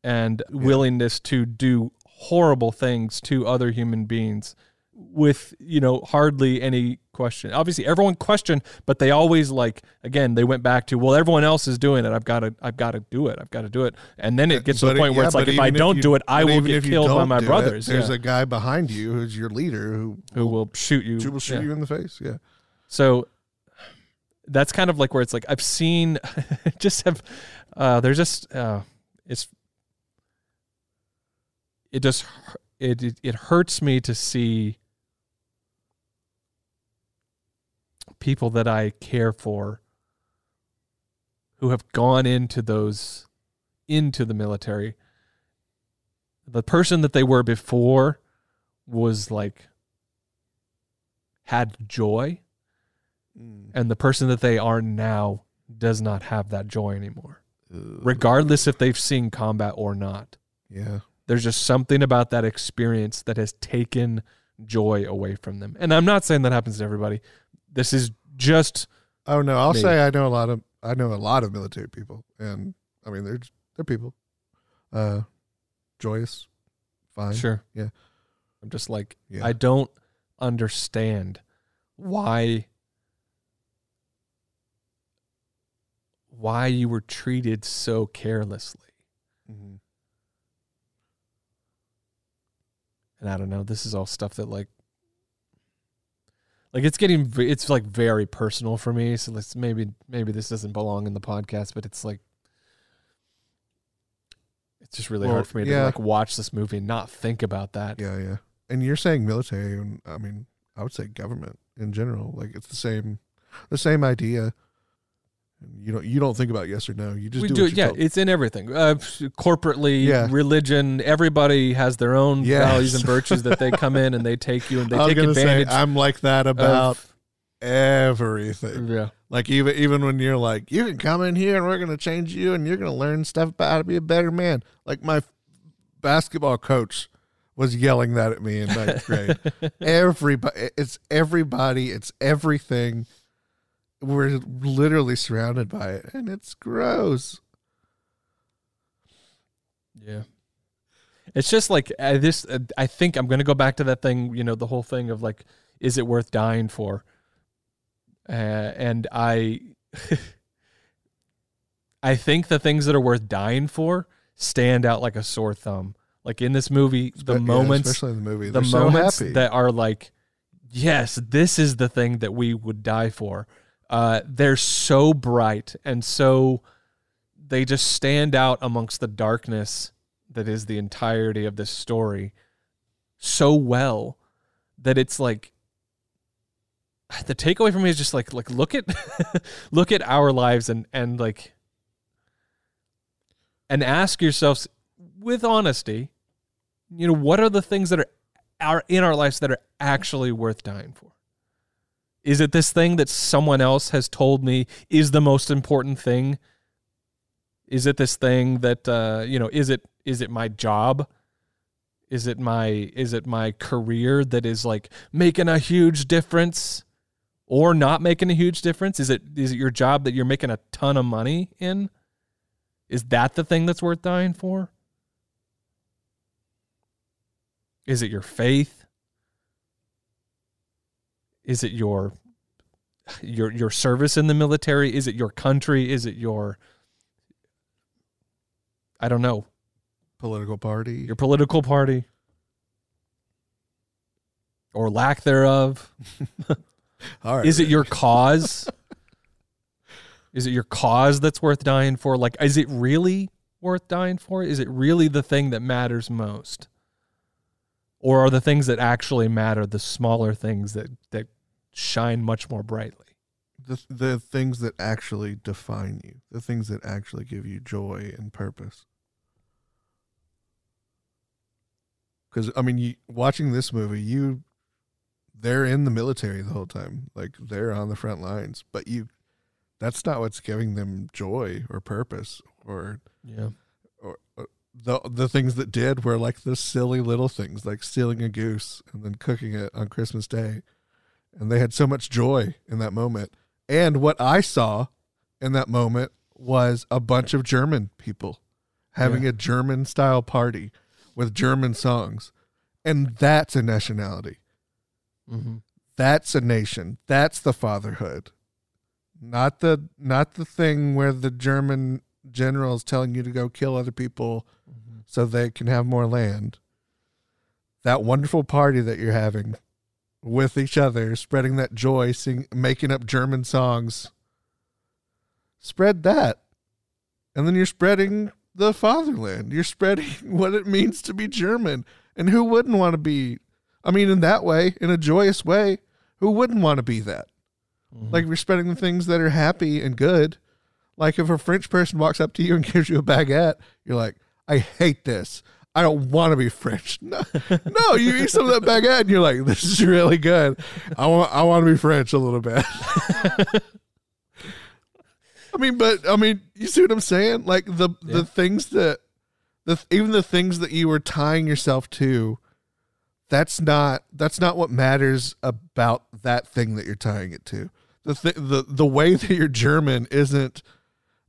and yeah. willingness to do horrible things to other human beings. With, you know, hardly any question. Obviously, everyone questioned, but they always like again. They went back to, well, everyone else is doing it. I've got to, I've got to do it. I've got to do it. And then it gets but to the point it, where yeah, it's like, if I don't if you, do it, I will get killed by my brothers. It, there's yeah. a guy behind you who's your leader who who will, will shoot you. Who will shoot yeah. you in the face? Yeah. So that's kind of like where it's like I've seen, just have, uh, there's just uh, it's, it just it it, it hurts me to see people that I care for who have gone into those, into the military. The person that they were before was like, had joy. Mm. And the person that they are now does not have that joy anymore. Ugh. Regardless if they've seen combat or not. Yeah. There's just something about that experience that has taken joy away from them. And I'm not saying that happens to everybody. This is just. Oh no! I'll me. say I know a lot of I know a lot of military people, and I mean they're they're people, uh, joyous, fine. Sure, yeah. I'm just like yeah. I don't understand why why you were treated so carelessly. Mm-hmm. And I don't know. This is all stuff that like. Like it's getting, it's like very personal for me. So let's maybe, maybe this doesn't belong in the podcast, but it's like, it's just really well, hard for me yeah. to like watch this movie and not think about that. Yeah. Yeah. And you're saying military. And I mean, I would say government in general, like it's the same, the same idea. You don't, you don't think about yes or no. You just we do, do it. Yeah. Told. It's in everything. Uh, corporately, yeah. religion, everybody has their own yes. values and virtues that they come in and they take you and they I was take gonna advantage. Say, I'm like that about of, everything. Yeah. Like even, even when you're like, you can come in here and we're going to change you and you're going to learn stuff about how to be a better man. Like my basketball coach was yelling that at me in ninth grade. Everybody, it's everybody. It's everything. We're literally surrounded by it, and it's gross. Yeah. It's just like uh, this. Uh, I think I'm going to go back to that thing, you know, the whole thing of like, is it worth dying for? Uh, and I, I think the things that are worth dying for stand out like a sore thumb. Like in this movie, the yeah, moments, especially in the movie, the moments so that are like, yes, this is the thing that we would die for. Uh, they're so bright and so they just stand out amongst the darkness that is the entirety of this story so well that it's like the takeaway for me is just like like look at look at our lives and and like and ask yourselves with honesty, you know, what are the things that are are in our lives that are actually worth dying for? Is it this thing that someone else has told me is the most important thing? Is it this thing that, uh, you know, is it, is it my job? Is it my, is it my career that is like making a huge difference or not making a huge difference? Is it, is it your job that you're making a ton of money in? Is that the thing that's worth dying for? Is it your faith? Is it your your your service in the military? Is it your country? Is it your, I don't know. Political party. Your political party. Or lack thereof. All right. Is it your cause? Is it your cause that's worth dying for? Like, is it really worth dying for? Is it really the thing that matters most? Or are the things that actually matter the smaller things that, that shine much more brightly? The, the things that actually define you. The things that actually give you joy and purpose. Because, I mean, you, watching this movie, you they're in the military the whole time. Like, they're on the front lines. But you... That's not what's giving them joy or purpose or yeah, or, or the the things that did were like the silly little things like stealing a goose and then cooking it on Christmas Day, and they had so much joy in that moment. And what I saw in that moment was a bunch of German people having yeah. a German style party with German songs, and that's a nationality. Mm-hmm. That's a nation. That's the fatherhood. Not the not the thing where the German general is telling you to go kill other people mm-hmm. so they can have more land. That wonderful party that you're having with each other, spreading that joy, sing, making up German songs. Spread that. And then you're spreading the fatherland. You're spreading what it means to be German. And who wouldn't want to be, I mean, in that way, in a joyous way, who wouldn't want to be that? Mm-hmm. Like, we're spreading the things that are happy and good. Like, if a French person walks up to you and gives you a baguette, you're like, I hate this. I don't want to be French. No, no, you eat some of that baguette and you're like, this is really good. I want, I want to be French a little bit. I mean, but, I mean, you see what I'm saying? Like, the, yeah. the things that, the even the things that you were tying yourself to, that's not, that's not what matters about that thing that you're tying it to. The, th- the the way that you're German isn't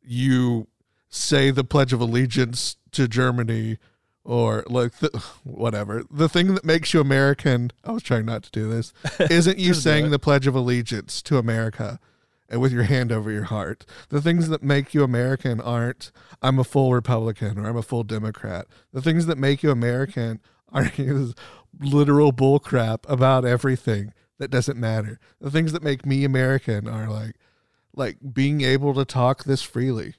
you say the Pledge of Allegiance to Germany or like the, whatever. The thing that makes you American, I was trying not to do this, isn't you saying the Pledge of Allegiance to America and with your hand over your heart. The things that make you American aren't I'm a full Republican or I'm a full Democrat. The things that make you American are this literal bullcrap about everything that doesn't matter. The things that make me American are like, like being able to talk this freely.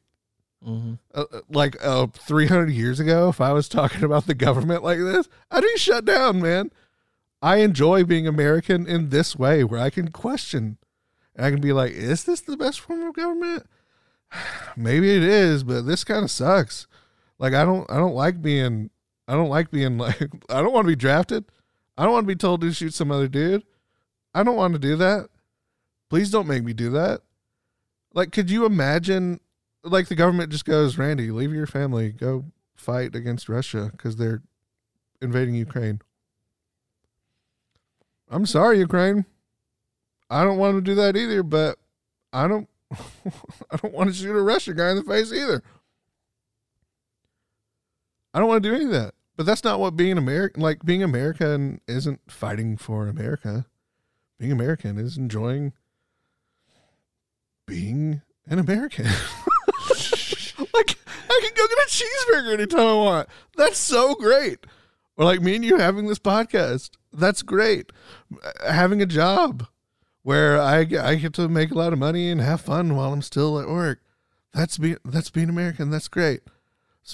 Mm-hmm. Uh, like uh, three hundred years ago, if I was talking about the government like this, I'd be shut down, man. I enjoy being American in this way where I can question and I can be like, is this the best form of government? Maybe it is, but this kind of sucks. Like, I don't, I don't like being, I don't like being like, I don't want to be drafted. I don't want to be told to shoot some other dude. I don't want to do that. Please don't make me do that. Like, could you imagine, like, the government just goes, Randy, leave your family, go fight against Russia because they're invading Ukraine. I'm sorry, Ukraine. I don't want to do that either, but I don't, I don't want to shoot a Russian guy in the face either. I don't want to do any of that. But that's not what being American, like, being American isn't fighting for America. Being American is enjoying being an American. Like, I can go get a cheeseburger anytime I want. That's so great. Or like me and you having this podcast. That's great. Having a job where I, I get to make a lot of money and have fun while I'm still at work. That's, be, that's being American. That's great.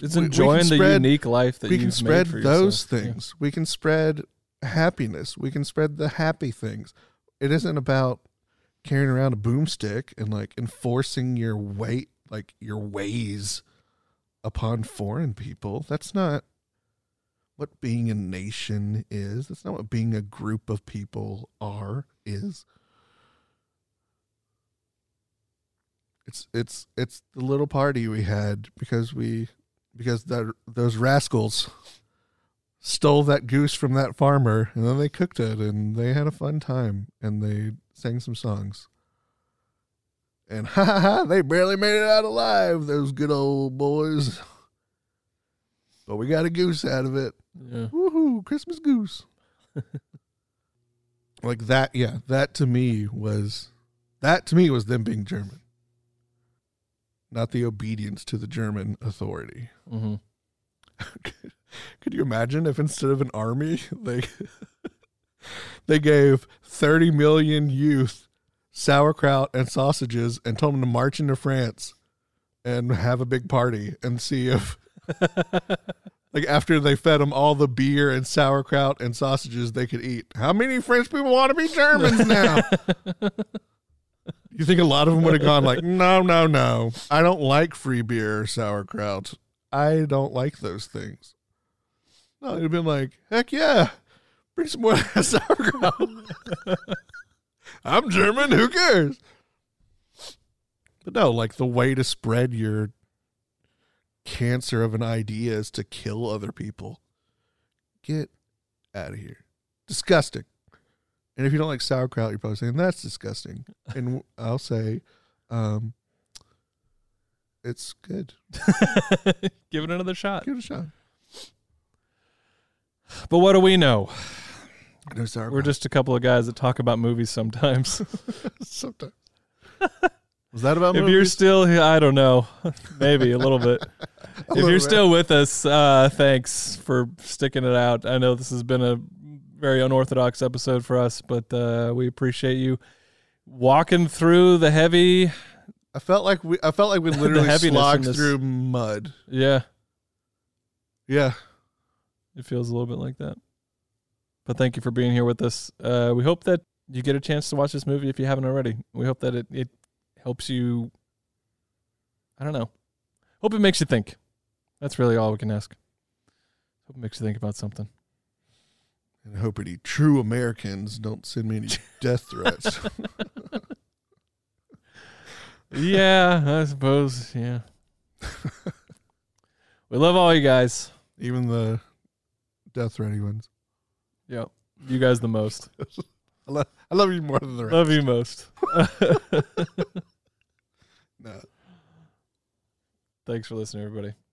It's we, enjoying we spread, the unique life that we you've can spread made for those yourself. Things. Yeah. We can spread happiness. We can spread the happy things. It isn't about carrying around a boomstick and like enforcing your weight, like your ways upon foreign people. That's not what being a nation is. That's not what being a group of people are, is. It's, it's, it's the little party we had because we, because that, those rascals stole that goose from that farmer and then they cooked it and they had a fun time and they sang some songs. And ha ha ha, they barely made it out alive, those good old boys. But we got a goose out of it. Yeah. Woohoo, Christmas goose. Like that, yeah, that to me was, that to me was them being German. Not the obedience to the German authority. Mm-hmm. could, could you imagine if instead of an army, they they gave thirty million youth sauerkraut and sausages and told them to march into France and have a big party and see if, like after they fed them all the beer and sauerkraut and sausages they could eat, how many French people want to be Germans now? You think a lot of them would have gone like, no, no, no. I don't like free beer or sauerkraut. I don't like those things. No, they'd have been like, heck yeah. Bring some more sauerkraut. I'm German. Who cares? But no, like the way to spread your cancer of an idea is to kill other people. Get out of here. Disgusting. And if you don't like sauerkraut, you're probably saying, that's disgusting. And I'll say, um, it's good. Give it another shot. Give it a shot. But what do we know? No sauerkraut. We're just a couple of guys that talk about movies sometimes. Sometimes. Was that about if movies? If you're still, I don't know, maybe a little bit. a if little you're bit. still with us, uh, thanks for sticking it out. I know this has been a very unorthodox episode for us, but uh, we appreciate you walking through the heavy. I felt like we, I felt like we literally slogged through mud. Yeah, yeah, it feels a little bit like that. But thank you for being here with us. Uh, we hope that you get a chance to watch this movie if you haven't already. We hope that it it helps you. I don't know. Hope it makes you think. That's really all we can ask. Hope it makes you think about something. And I hope any true Americans don't send me any death threats. Yeah, I suppose. Yeah. We love all you guys. Even the death threaty ones. Yeah. You guys the most. I, love, I love you more than the rest. Love you most. No. Thanks for listening, everybody.